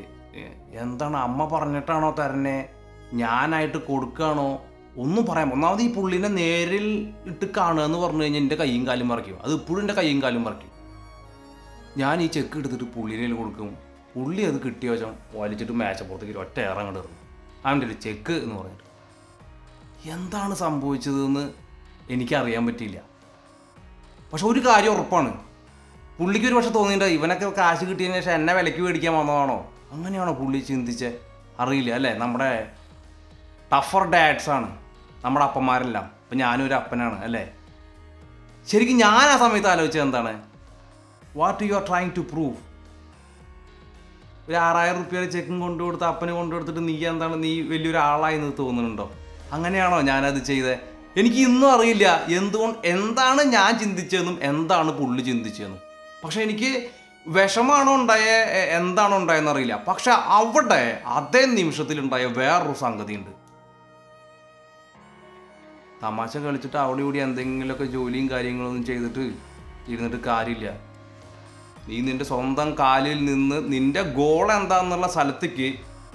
എന്താണ് അമ്മ പറഞ്ഞിട്ടാണോ തരണേ, ഞാനായിട്ട് കൊടുക്കുകയാണോ ഒന്നും പറയാം. ഒന്നാമത് ഈ പുള്ളിനെ നേരിൽ ഇട്ട് കാണുക എന്ന് പറഞ്ഞു കഴിഞ്ഞാൽ എൻ്റെ കയ്യും കാലും മറയ്ക്കും. അത് ഇപ്പോഴും എൻ്റെ കയ്യും കാലും മറയ്ക്കും. ഞാൻ ഈ ചെക്ക് എടുത്തിട്ട് പുള്ളിനെ കൊടുക്കും. പുള്ളി അത് കിട്ടിയ വശം വലിച്ചിട്ട് മേശപ്പുറത്തേക്ക് ഒറ്റ ഇറങ്ങി ഇടുന്നു. അവൻ്റെ ഒരു ചെക്ക് എന്ന് പറഞ്ഞിട്ട് എന്താണ് സംഭവിച്ചതെന്ന് എനിക്കറിയാൻ പറ്റിയില്ല. പക്ഷെ ഒരു കാര്യം ഉറപ്പാണ്, പുള്ളിക്ക് ഒരു പക്ഷെ തോന്നിയിട്ടുണ്ട് ഇവനൊക്കെ കാശ് കിട്ടിയതിന് ശേഷം എന്നെ വിലയ്ക്ക് മേടിക്കാൻ വന്നതാണോ, അങ്ങനെയാണോ പുള്ളി ചിന്തിച്ച് അറിയില്ല. അല്ലേ, നമ്മുടെ ടഫർ ഡാഡ്സാണ് നമ്മുടെ അപ്പന്മാരെല്ലാം. അപ്പം ഞാനൊരു അപ്പനാണ് അല്ലേ. ശരിക്കും ഞാൻ ആ സമയത്ത് ആലോചിച്ചത് എന്താണ്, what you are trying to prove. ഒരു 6000 രൂപയുടെ ചെക്കും കൊണ്ടു കൊടുത്ത് അപ്പന് കൊണ്ടു കൊടുത്തിട്ട് നീ എന്താണ്, നീ വലിയൊരാളായി എന്ന് തോന്നുന്നുണ്ടോ? അങ്ങനെയാണോ ഞാനത് ചെയ്തത്? എനിക്ക് ഇന്നും അറിയില്ല എന്തുകൊണ്ട്, എന്താണ് ഞാൻ ചിന്തിച്ചതെന്നും എന്താണ് പുള്ളി ചിന്തിച്ചതെന്നും. പക്ഷെ എനിക്ക് വിഷമാണോ ഉണ്ടായ, എന്താണോ ഉണ്ടായെന്നറിയില്ല. പക്ഷെ അവിടെ അതേ നിമിഷത്തിലുണ്ടായ വേറൊരു സംഗതിയുണ്ട്. തമാശ കളിച്ചിട്ട് അവിടെ കൂടി എന്തെങ്കിലുമൊക്കെ ജോലിയും കാര്യങ്ങളൊന്നും ചെയ്തിട്ട് ഇരുന്നിട്ട് കാര്യമില്ല. നീ നിൻ്റെ സ്വന്തം കാലിൽ നിന്ന് നിൻ്റെ ഗോൾ എന്താണെന്നുള്ള സ്ഥലത്തേക്ക്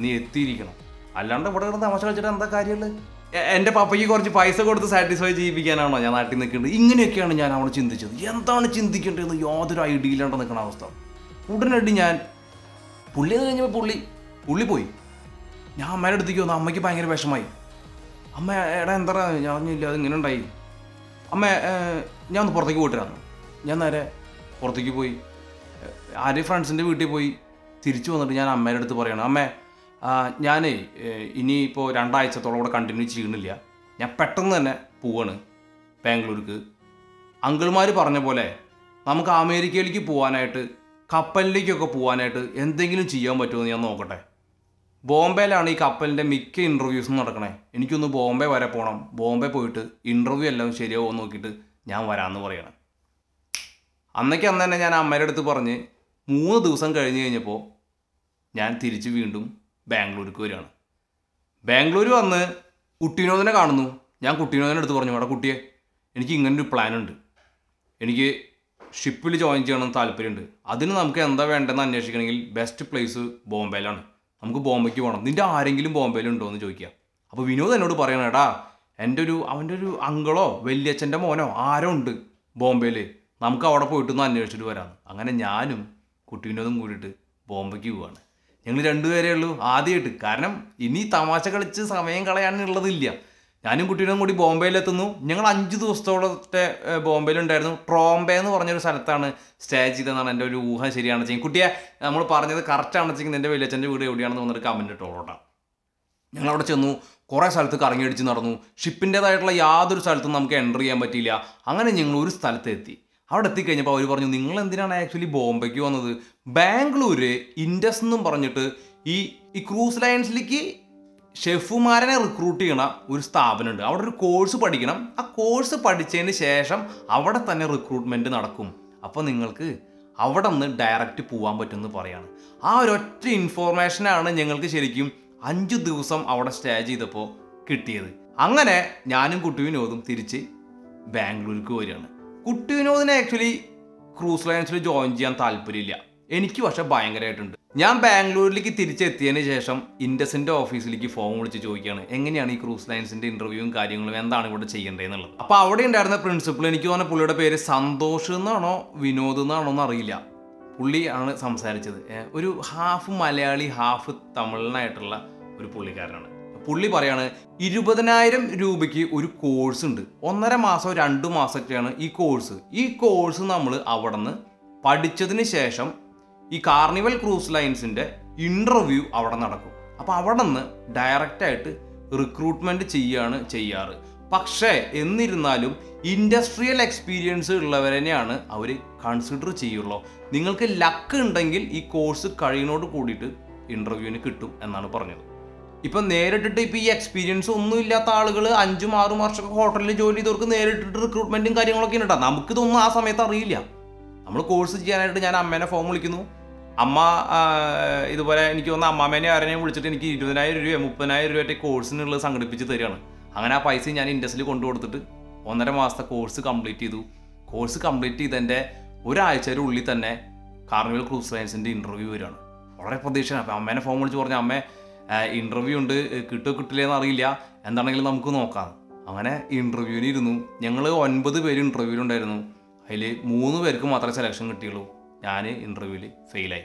നീ എത്തിയിരിക്കണം. അല്ലാണ്ട് ഇവിടെ കിടന്ന് തമാശ കളിച്ചിട്ട് എന്താ കാര്യമുള്ളത്? എൻ്റെ പപ്പയ്ക്ക് കുറച്ച് പൈസ കൊടുത്ത് സാറ്റിസ്ഫൈ ചെയ്യിപ്പിക്കാനാണോ ഞാൻ നാട്ടിൽ നിൽക്കേണ്ടത്? ഇങ്ങനെയൊക്കെയാണ് ഞാൻ അവിടെ ചിന്തിച്ചത്. എന്താണ് ചിന്തിക്കേണ്ടതെന്ന് യാതൊരു ഐഡിയ ഇല്ലാണ്ട് നിൽക്കുന്ന അവസ്ഥ. ഉടനടി ഞാൻ പുള്ളി എന്ന് കഴിഞ്ഞപ്പോൾ പുള്ളി പോയി. ഞാൻ അമ്മയുടെ അടുത്തേക്ക് വന്നു. അമ്മയ്ക്ക് ഭയങ്കര വിഷമായി. അമ്മ എടാ എന്താ ഞാൻ പറഞ്ഞില്ല, അത് ഇങ്ങനെ ഉണ്ടായി. അമ്മ ഞാൻ ഒന്ന് പുറത്തേക്ക് പോയിട്ടായിരുന്നു. ഞാൻ നേരെ പുറത്തേക്ക് പോയി, ആരെയും ഫ്രണ്ട്സിൻ്റെ വീട്ടിൽ പോയി. തിരിച്ചു വന്നിട്ട് ഞാൻ അമ്മേൻ്റെ അടുത്ത് പറയണം, അമ്മേ ഞാനേ ഇനിയിപ്പോൾ 2 ആഴ്ചത്തോളം കൂടെ കണ്ടിന്യൂ ചെയ്യണില്ല, ഞാൻ പെട്ടെന്ന് തന്നെ പോവാണ് ബാംഗ്ലൂർക്ക്. അങ്കിൾമാർ പറഞ്ഞ പോലെ നമുക്ക് അമേരിക്കയിലേക്ക് പോകാനായിട്ട്, കപ്പലിലേക്കൊക്കെ പോകാനായിട്ട് എന്തെങ്കിലും ചെയ്യാൻ പറ്റുമെന്ന് ഞാൻ നോക്കട്ടെ. ബോംബെയിലാണ് ഈ കപ്പലിൻ്റെ മിക്ക ഇൻ്റർവ്യൂസും നടക്കണേ. എനിക്കൊന്ന് ബോംബെ വരെ പോകണം. ബോംബെ പോയിട്ട് ഇൻ്റർവ്യൂ എല്ലാം ശരിയാവും നോക്കിയിട്ട് ഞാൻ വരാമെന്ന് പറയണം. അന്ന് തന്നെ ഞാൻ അമ്മയുടെ അടുത്ത് പറഞ്ഞ് 3 ദിവസം കഴിഞ്ഞ് കഴിഞ്ഞപ്പോൾ ഞാൻ തിരിച്ച് വീണ്ടും ബാംഗ്ലൂർക്ക് വരികയാണ്. ബാംഗ്ലൂർ വന്ന് കുട്ടീനോദിനെ കാണുന്നു. ഞാൻ കുട്ടീനോദിൻ്റെ അടുത്ത് പറഞ്ഞു, എടാ കുട്ടിയെ എനിക്ക് ഇങ്ങനൊരു പ്ലാനുണ്ട്, എനിക്ക് ഷിപ്പിൽ ജോയിൻ ചെയ്യണമെന്ന് താല്പര്യമുണ്ട്. അതിന് നമുക്ക് എന്താ വേണ്ടതെന്ന് അന്വേഷിക്കണമെങ്കിൽ ബെസ്റ്റ് പ്ലേസ് ബോംബെയിലാണ്. നമുക്ക് ബോംബെക്ക് പോകണം. നിൻ്റെ ആരെങ്കിലും ബോംബെയിലുണ്ടോ എന്ന് ചോദിക്കുക. അപ്പോൾ വിനോദ് എന്നോട് പറയണം, എടാ അവൻ്റെ ഒരു അങ്കിളോ വലിയച്ഛൻ്റെ മോനോ ആരോ ഉണ്ട് ബോംബെയിൽ, നമുക്ക് അവിടെ പോയിട്ടൊന്ന് അന്വേഷിച്ചിട്ട് വരാമെന്ന്. അങ്ങനെ ഞാനും കുട്ടീനോദും കൂടിയിട്ട് ബോംബെക്ക് പോവുകയാണ്. ഞങ്ങൾ 2 പേരേ ഉള്ളൂ ആദ്യമായിട്ട്. കാരണം ഇനി തമാശ കളിച്ച് സമയം കളയാനുള്ളതില്ല. ഞാനും കുട്ടീനും കൂടി ബോംബെയിലെത്തുന്നു. ഞങ്ങൾ 5 ദിവസത്തോളത്തെ ബോംബെയിലുണ്ടായിരുന്നു. ട്രോംബെ എന്ന് പറഞ്ഞൊരു സ്ഥലത്താണ് സ്റ്റേ ചെയ്തതെന്നാണ് എൻ്റെ ഒരു ഊഹം. ശരിയാണെന്ന് വെച്ചെങ്കിൽ കുട്ടിയെ നമ്മൾ പറഞ്ഞത് കറക്റ്റാണെന്ന് വെച്ചെങ്കിൽ നിൻ്റെ വലിയച്ഛൻ്റെ വീട് എവിടെയാണെന്ന് വന്നിട്ട് കമൻറ്റ് ഇട്ടോളോട്ടാ. ഞങ്ങളവിടെ ചെന്നു, കുറേ സ്ഥലത്ത് കറങ്ങിയടിച്ച് നടന്നു. ഷിപ്പിൻ്റേതായിട്ടുള്ള യാതൊരു സ്ഥലത്തും നമുക്ക് എൻ്റർ ചെയ്യാൻ പറ്റിയില്ല. അങ്ങനെ ഞങ്ങൾ ഒരു സ്ഥലത്ത് എത്തി. അവിടെ എത്തിക്കഴിഞ്ഞപ്പോൾ അവർ പറഞ്ഞു, നിങ്ങൾ എന്തിനാണ് ആക്ച്വലി ബോംബെക്ക് വന്നത്? ബാംഗ്ലൂര് ഇൻഡസ് എന്നും പറഞ്ഞിട്ട് ഈ ക്രൂസ് ലൈൻസിലേക്ക് ഷെഫുമാരനെ റിക്രൂട്ട് ചെയ്യണ ഒരു സ്ഥാപനമുണ്ട്. അവിടെ ഒരു കോഴ്സ് പഠിക്കണം. ആ കോഴ്സ് പഠിച്ചതിന് ശേഷം അവിടെ തന്നെ റിക്രൂട്ട്മെൻറ്റ് നടക്കും. അപ്പോൾ നിങ്ങൾക്ക് അവിടെ നിന്ന് ഡയറക്റ്റ് പോകാൻ പറ്റുമെന്ന് പറയാണ്. ആ ഒരൊറ്റ ഇൻഫോർമേഷനാണ് ഞങ്ങൾക്ക് ശരിക്കും 5 ദിവസം അവിടെ സ്റ്റേ ചെയ്തപ്പോൾ കിട്ടിയത്. അങ്ങനെ ഞാനും കുട്ടുവിനോദും തിരിച്ച് ബാംഗ്ലൂർക്ക് വരികയാണ്. കുട്ടി വിനോദിനെ ആക്ച്വലി ക്രൂസ് ലൈൻസിൽ ജോയിൻ ചെയ്യാൻ താല്പര്യമില്ല. എനിക്ക് പക്ഷേ ഭയങ്കരമായിട്ടുണ്ട്. ഞാൻ ബാംഗ്ലൂരിലേക്ക് തിരിച്ചെത്തിയതിന് ശേഷം ഇൻഡസിൻ്റെ ഓഫീസിലേക്ക് ഫോം വിളിച്ച് ചോദിക്കുകയാണ്, എങ്ങനെയാണ് ഈ ക്രൂസ് ലൈൻസിൻ്റെ ഇൻ്റർവ്യൂവും കാര്യങ്ങളും, എന്താണ് ഇവിടെ ചെയ്യേണ്ടതെന്നുള്ളത്. അപ്പോൾ അവിടെ ഉണ്ടായിരുന്ന പ്രിൻസിപ്പൾ, എനിക്ക് തോന്നുന്ന പുള്ളിയുടെ പേര് സന്തോഷ് എന്നാണോ വിനോദ് എന്നാണോ എന്നറിയില്ല, പുള്ളി ആണ് സംസാരിച്ചത്. ഒരു ഹാഫ് മലയാളി ഹാഫ് തമിഴനായിട്ടുള്ള ഒരു പുള്ളിക്കാരനാണ്. പുള്ളി പറയാണ്, 20,000 രൂപയ്ക്ക് ഒരു കോഴ്സ് ഉണ്ട്. 1.5 മാസമോ 2 മാസമൊക്കെയാണ് ഈ കോഴ്സ്. ഈ കോഴ്സ് നമ്മൾ അവിടെ നിന്ന് പഠിച്ചതിന് ശേഷം ഈ കാർണിവൽ ക്രൂസ് ലൈൻസിൻ്റെ ഇൻ്റർവ്യൂ അവിടെ നടക്കും. അപ്പോൾ അവിടെ നിന്ന് ഡയറക്റ്റായിട്ട് റിക്രൂട്ട്മെൻറ്റ് ചെയ്യാറ്. പക്ഷേ എന്നിരുന്നാലും ഇൻഡസ്ട്രിയൽ എക്സ്പീരിയൻസ് ഉള്ളവരെയാണ് അവർ കൺസിഡർ ചെയ്യുള്ളൂ. നിങ്ങൾക്ക് ലക്ക് ഉണ്ടെങ്കിൽ ഈ കോഴ്സ് കഴിയുന്നതോട് കൂടിയിട്ട് ഇൻ്റർവ്യൂവിന് കിട്ടും എന്നാണ് പറഞ്ഞത്. ഇപ്പം നേരിട്ടിട്ട് ഇപ്പോൾ ഈ എക്സ്പീരിയൻസ് ഒന്നും ഇല്ലാത്ത ആളുകൾ 5-6 വർഷമൊക്കെ ഹോട്ടലിൽ ജോലി ചെയ്തവർക്ക് നേരിട്ടിട്ട് റിക്രൂട്ട്മെൻറ്റും കാര്യങ്ങളൊക്കെ ഉണ്ട്. നമുക്കിതൊന്നും ആ സമയത്ത് അറിയില്ല. നമ്മൾ കോഴ്സ് ചെയ്യാനായിട്ട് ഞാൻ അമ്മേനെ ഫോൺ വിളിക്കുന്നു. അമ്മ ഇതുപോലെ എനിക്ക് തോന്നുന്ന അമ്മാമേനെ ആരെയും വിളിച്ചിട്ട് എനിക്ക് 20,000 രൂപ 30,000 രൂപ കോഴ്സിനുള്ളത് സംഘടിപ്പിച്ച് തരികയാണ്. അങ്ങനെ ആ പൈസ ഞാൻ ഇൻഡസ്ട്രിയിൽ കൊണ്ടു കൊടുത്തിട്ട് 1.5 മാസത്തെ കോഴ്സ് കംപ്ലീറ്റ് ചെയ്തു. കോഴ്സ് കംപ്ലീറ്റ് ചെയ്തതിൻ്റെ ഒരാഴ്ചയുടെ ഉള്ളിൽ തന്നെ കാർണിവൽ ക്രൂസ് ലൈൻസിൻ്റെ ഇൻ്റർവ്യൂ വരികയാണ്. വളരെ പ്രതീക്ഷയാണ്. അപ്പം അമ്മേനെ ഫോൺ വിളിച്ച് പറഞ്ഞാൽ അമ്മേ ഇൻ്റർവ്യൂ ഉണ്ട്, കിട്ടില്ലെന്ന് അറിയില്ല, എന്താണെങ്കിലും നമുക്ക് നോക്കാം. അങ്ങനെ ഇൻ്റർവ്യൂവിന് ഇരുന്നു. ഞങ്ങൾ 9 പേര് ഇൻ്റർവ്യൂവിലുണ്ടായിരുന്നു. അതിൽ 3 പേർക്ക് മാത്രമേ സെലക്ഷൻ കിട്ടിയുള്ളൂ. ഞാൻ ഇൻ്റർവ്യൂവിൽ ഫെയിലായി.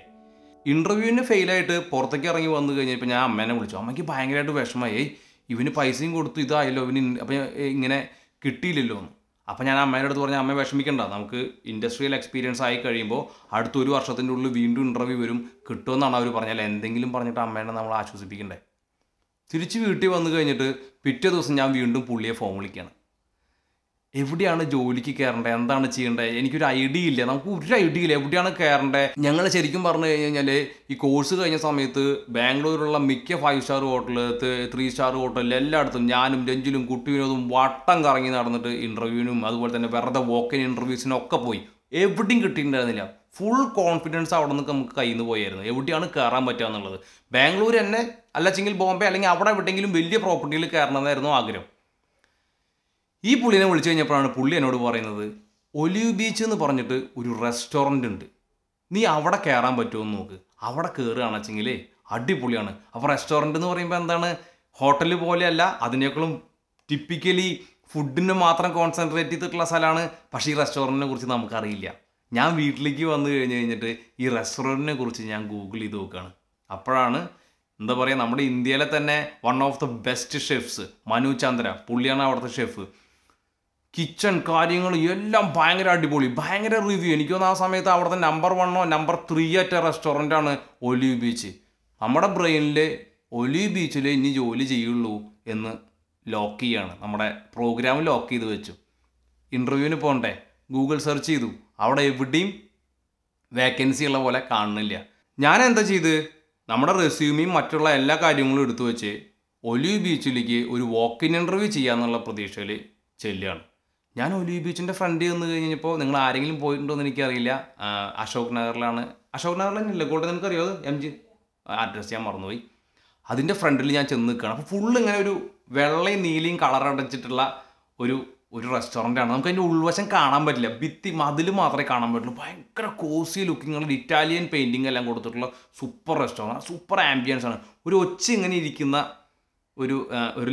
ഇൻ്റർവ്യൂവിന് ഫെയിലായിട്ട് പുറത്തേക്ക് ഇറങ്ങി വന്നു കഴിഞ്ഞപ്പോൾ ഞാൻ അമ്മേനെ വിളിച്ചു. അമ്മയ്ക്ക് ഭയങ്കരമായിട്ട് വിഷമായി. ഇവന് പൈസയും കൊടുത്തു, ഇതായല്ലോ ഇവന്, അപ്പം ഇങ്ങനെ കിട്ടിയില്ലല്ലോ എന്ന്. അപ്പം ഞാൻ അമ്മേൻ്റെ അടുത്ത് പറഞ്ഞാൽ അമ്മ വിഷമിക്കണ്ട, നമുക്ക് ഇൻഡസ്ട്രിയൽ എക്സ്പീരിയൻസ് ആയി കഴിയുമ്പോൾ അടുത്തൊരു വർഷത്തിൻ്റെ ഉള്ളിൽ വീണ്ടും ഇൻ്റർവ്യൂ വരും, കിട്ടുമെന്നാണ് അവർ പറഞ്ഞാൽ എന്തെങ്കിലും പറഞ്ഞിട്ട് അമ്മേനെ നമ്മൾ ആശ്വസിപ്പിക്കണ്ടേ. തിരിച്ച് വീട്ടിൽ വന്നു കഴിഞ്ഞിട്ട് പിറ്റേ ദിവസം ഞാൻ വീണ്ടും പുള്ളിയെ ഫോൺ വിളിക്കുകയാണ്. എവിടെയാണ് ജോലിക്ക് കയറേണ്ടത്, എന്താണ് ചെയ്യേണ്ടത്, എനിക്കൊരു ഐഡിയ ഇല്ല, നമുക്ക് ഒരു ഐഡിയ ഇല്ല, എവിടെയാണ് കയറേണ്ടത്. ഞങ്ങൾ ശരിക്കും പറഞ്ഞു കഴിഞ്ഞാൽ ഈ കോഴ്സ് കഴിഞ്ഞ സമയത്ത് ബാംഗ്ലൂരിലുള്ള മിക്ക 5 സ്റ്റാർ ഹോട്ടൽ, 3 സ്റ്റാർ ഹോട്ടലിൽ എല്ലായിടത്തും ഞാനും രഞ്ജിലും കുട്ടിവിനോദും വട്ടം കറങ്ങി നടന്നിട്ട് ഇൻ്റർവ്യൂവിനും അതുപോലെ തന്നെ വെറുതെ വോക്ക് ഇൻ ഇൻ്റർവ്യൂസിനൊക്കെ പോയി. എവിടെയും കിട്ടിയിട്ടുണ്ടായിരുന്നില്ല. ഫുൾ കോൺഫിഡൻസ് അവിടെ നിന്ന് നമുക്ക് കയ്യിൽ നിന്ന് പോയായിരുന്നു. എവിടെയാണ് കയറാൻ പറ്റുക എന്നുള്ളത്. ബാംഗ്ലൂർ തന്നെ അല്ലെങ്കിൽ ബോംബെ അല്ലെങ്കിൽ അവിടെ എവിടെയെങ്കിലും വലിയ പ്രോപ്പർട്ടിയിൽ കയറണമെന്നായിരുന്നു ആഗ്രഹം. ഈ പുള്ളിനെ വിളിച്ചു കഴിഞ്ഞപ്പോഴാണ് പുള്ളി എന്നോട് പറയുന്നത്, ഒലിവ് ബീച്ച് എന്ന് പറഞ്ഞിട്ട് ഒരു റെസ്റ്റോറൻ്റ് ഉണ്ട്, നീ അവിടെ കയറാൻ പറ്റുമെന്ന് നോക്ക്, അവിടെ കയറുകയാണെന്ന് വെച്ചെങ്കിൽ അടിപൊളിയാണ്. അപ്പോൾ റെസ്റ്റോറൻ്റ് എന്ന് പറയുമ്പോൾ എന്താണ്, ഹോട്ടൽ പോലെയല്ല, അതിനേക്കാളും ടിപ്പിക്കലി ഫുഡിന് മാത്രം കോൺസെൻട്രേറ്റ് ചെയ്തിട്ടുള്ള സ്ഥലമാണ്. പക്ഷേ ഈ റെസ്റ്റോറൻറ്റിനെ കുറിച്ച് നമുക്കറിയില്ല. ഞാൻ വീട്ടിലേക്ക് വന്നു കഴിഞ്ഞ് കഴിഞ്ഞിട്ട് ഈ റെസ്റ്റോറൻറ്റിനെ കുറിച്ച് ഞാൻ ഗൂഗിൾ ചെയ്ത് നോക്കുകയാണ്. അപ്പോഴാണ് എന്താ പറയുക, നമ്മുടെ ഇന്ത്യയിലെ തന്നെ 1 of the best chefs Manu Chandra, പുള്ളിയാണ് അവിടുത്തെ ഷെഫ്. കിച്ചൺ കാര്യങ്ങൾ എല്ലാം ഭയങ്കര അടിപൊളി, ഭയങ്കര റിവ്യൂ. എനിക്ക് തോന്നുന്നു ആ സമയത്ത് അവിടുത്തെ നമ്പർ 1 or 3 ആയിട്ട് റെസ്റ്റോറൻ്റാണ് ഒലിവ് ബീച്ച്. നമ്മുടെ ബ്രെയിനിൽ ഒലിവ് ബീച്ചിൽ ഇനി ജോലി ചെയ്യുള്ളൂ എന്ന് ലോക്ക് ചെയ്യാണ്, നമ്മുടെ പ്രോഗ്രാം ലോക്ക് ചെയ്ത് വെച്ചു. ഇൻ്റർവ്യൂവിന് പോകണ്ടേ, ഗൂഗിൾ സെർച്ച് ചെയ്തു, അവിടെ എവിടെയും വേക്കൻസി ഉള്ള പോലെ കാണുന്നില്ല. ഞാൻ എന്താ ചെയ്ത്, നമ്മുടെ റെസ്യൂമിയും മറ്റുള്ള എല്ലാ കാര്യങ്ങളും എടുത്തു വെച്ച് ഒലിവ് ബീച്ചിലേക്ക് ഒരു വോക്ക് ഇൻ ഇൻ്റർവ്യൂ ചെയ്യാമെന്നുള്ള പ്രതീക്ഷയിൽ ചെല്ലുകയാണ്. ഞാൻ ഒലിവ് ബീച്ചിൻ്റെ ഫ്രണ്ട് വന്നു കഴിഞ്ഞപ്പോൾ, നിങ്ങൾ ആരെങ്കിലും പോയിട്ടുണ്ടോ എന്ന് എനിക്കറിയില്ല, അശോക് നഗറിലാണ്, അശോക് നഗറിൽ തന്നെയല്ലേ കോട്ടയം, നിനക്കറിയാമോ MG അഡ്രസ്സ് ഞാൻ മറന്നുപോയി. അതിൻ്റെ ഫ്രണ്ടിൽ ഞാൻ ചെന്ന് നിൽക്കുകയാണ്. അപ്പോൾ ഫുള്ള് ഇങ്ങനെ ഒരു വെള്ളയും നീലയും കളറടച്ചിട്ടുള്ള ഒരു ഒരു റെസ്റ്റോറൻ്റാണ്. നമുക്ക് അതിൻ്റെ ഉൾവശം കാണാൻ പറ്റില്ല, ഭിത്തി മതിൽ മാത്രമേ കാണാൻ പറ്റുള്ളൂ. ഭയങ്കര കോസി ലുക്കിങ്ങുള്ള ഇറ്റാലിയൻ പെയിൻറ്റിങ് എല്ലാം കൊടുത്തിട്ടുള്ള സൂപ്പർ റെസ്റ്റോറൻറ്റ്, സൂപ്പർ ആംബിയൻസ് ആണ്. ഒരു ഒച്ച ഇങ്ങനെ ഇരിക്കുന്ന ഒരു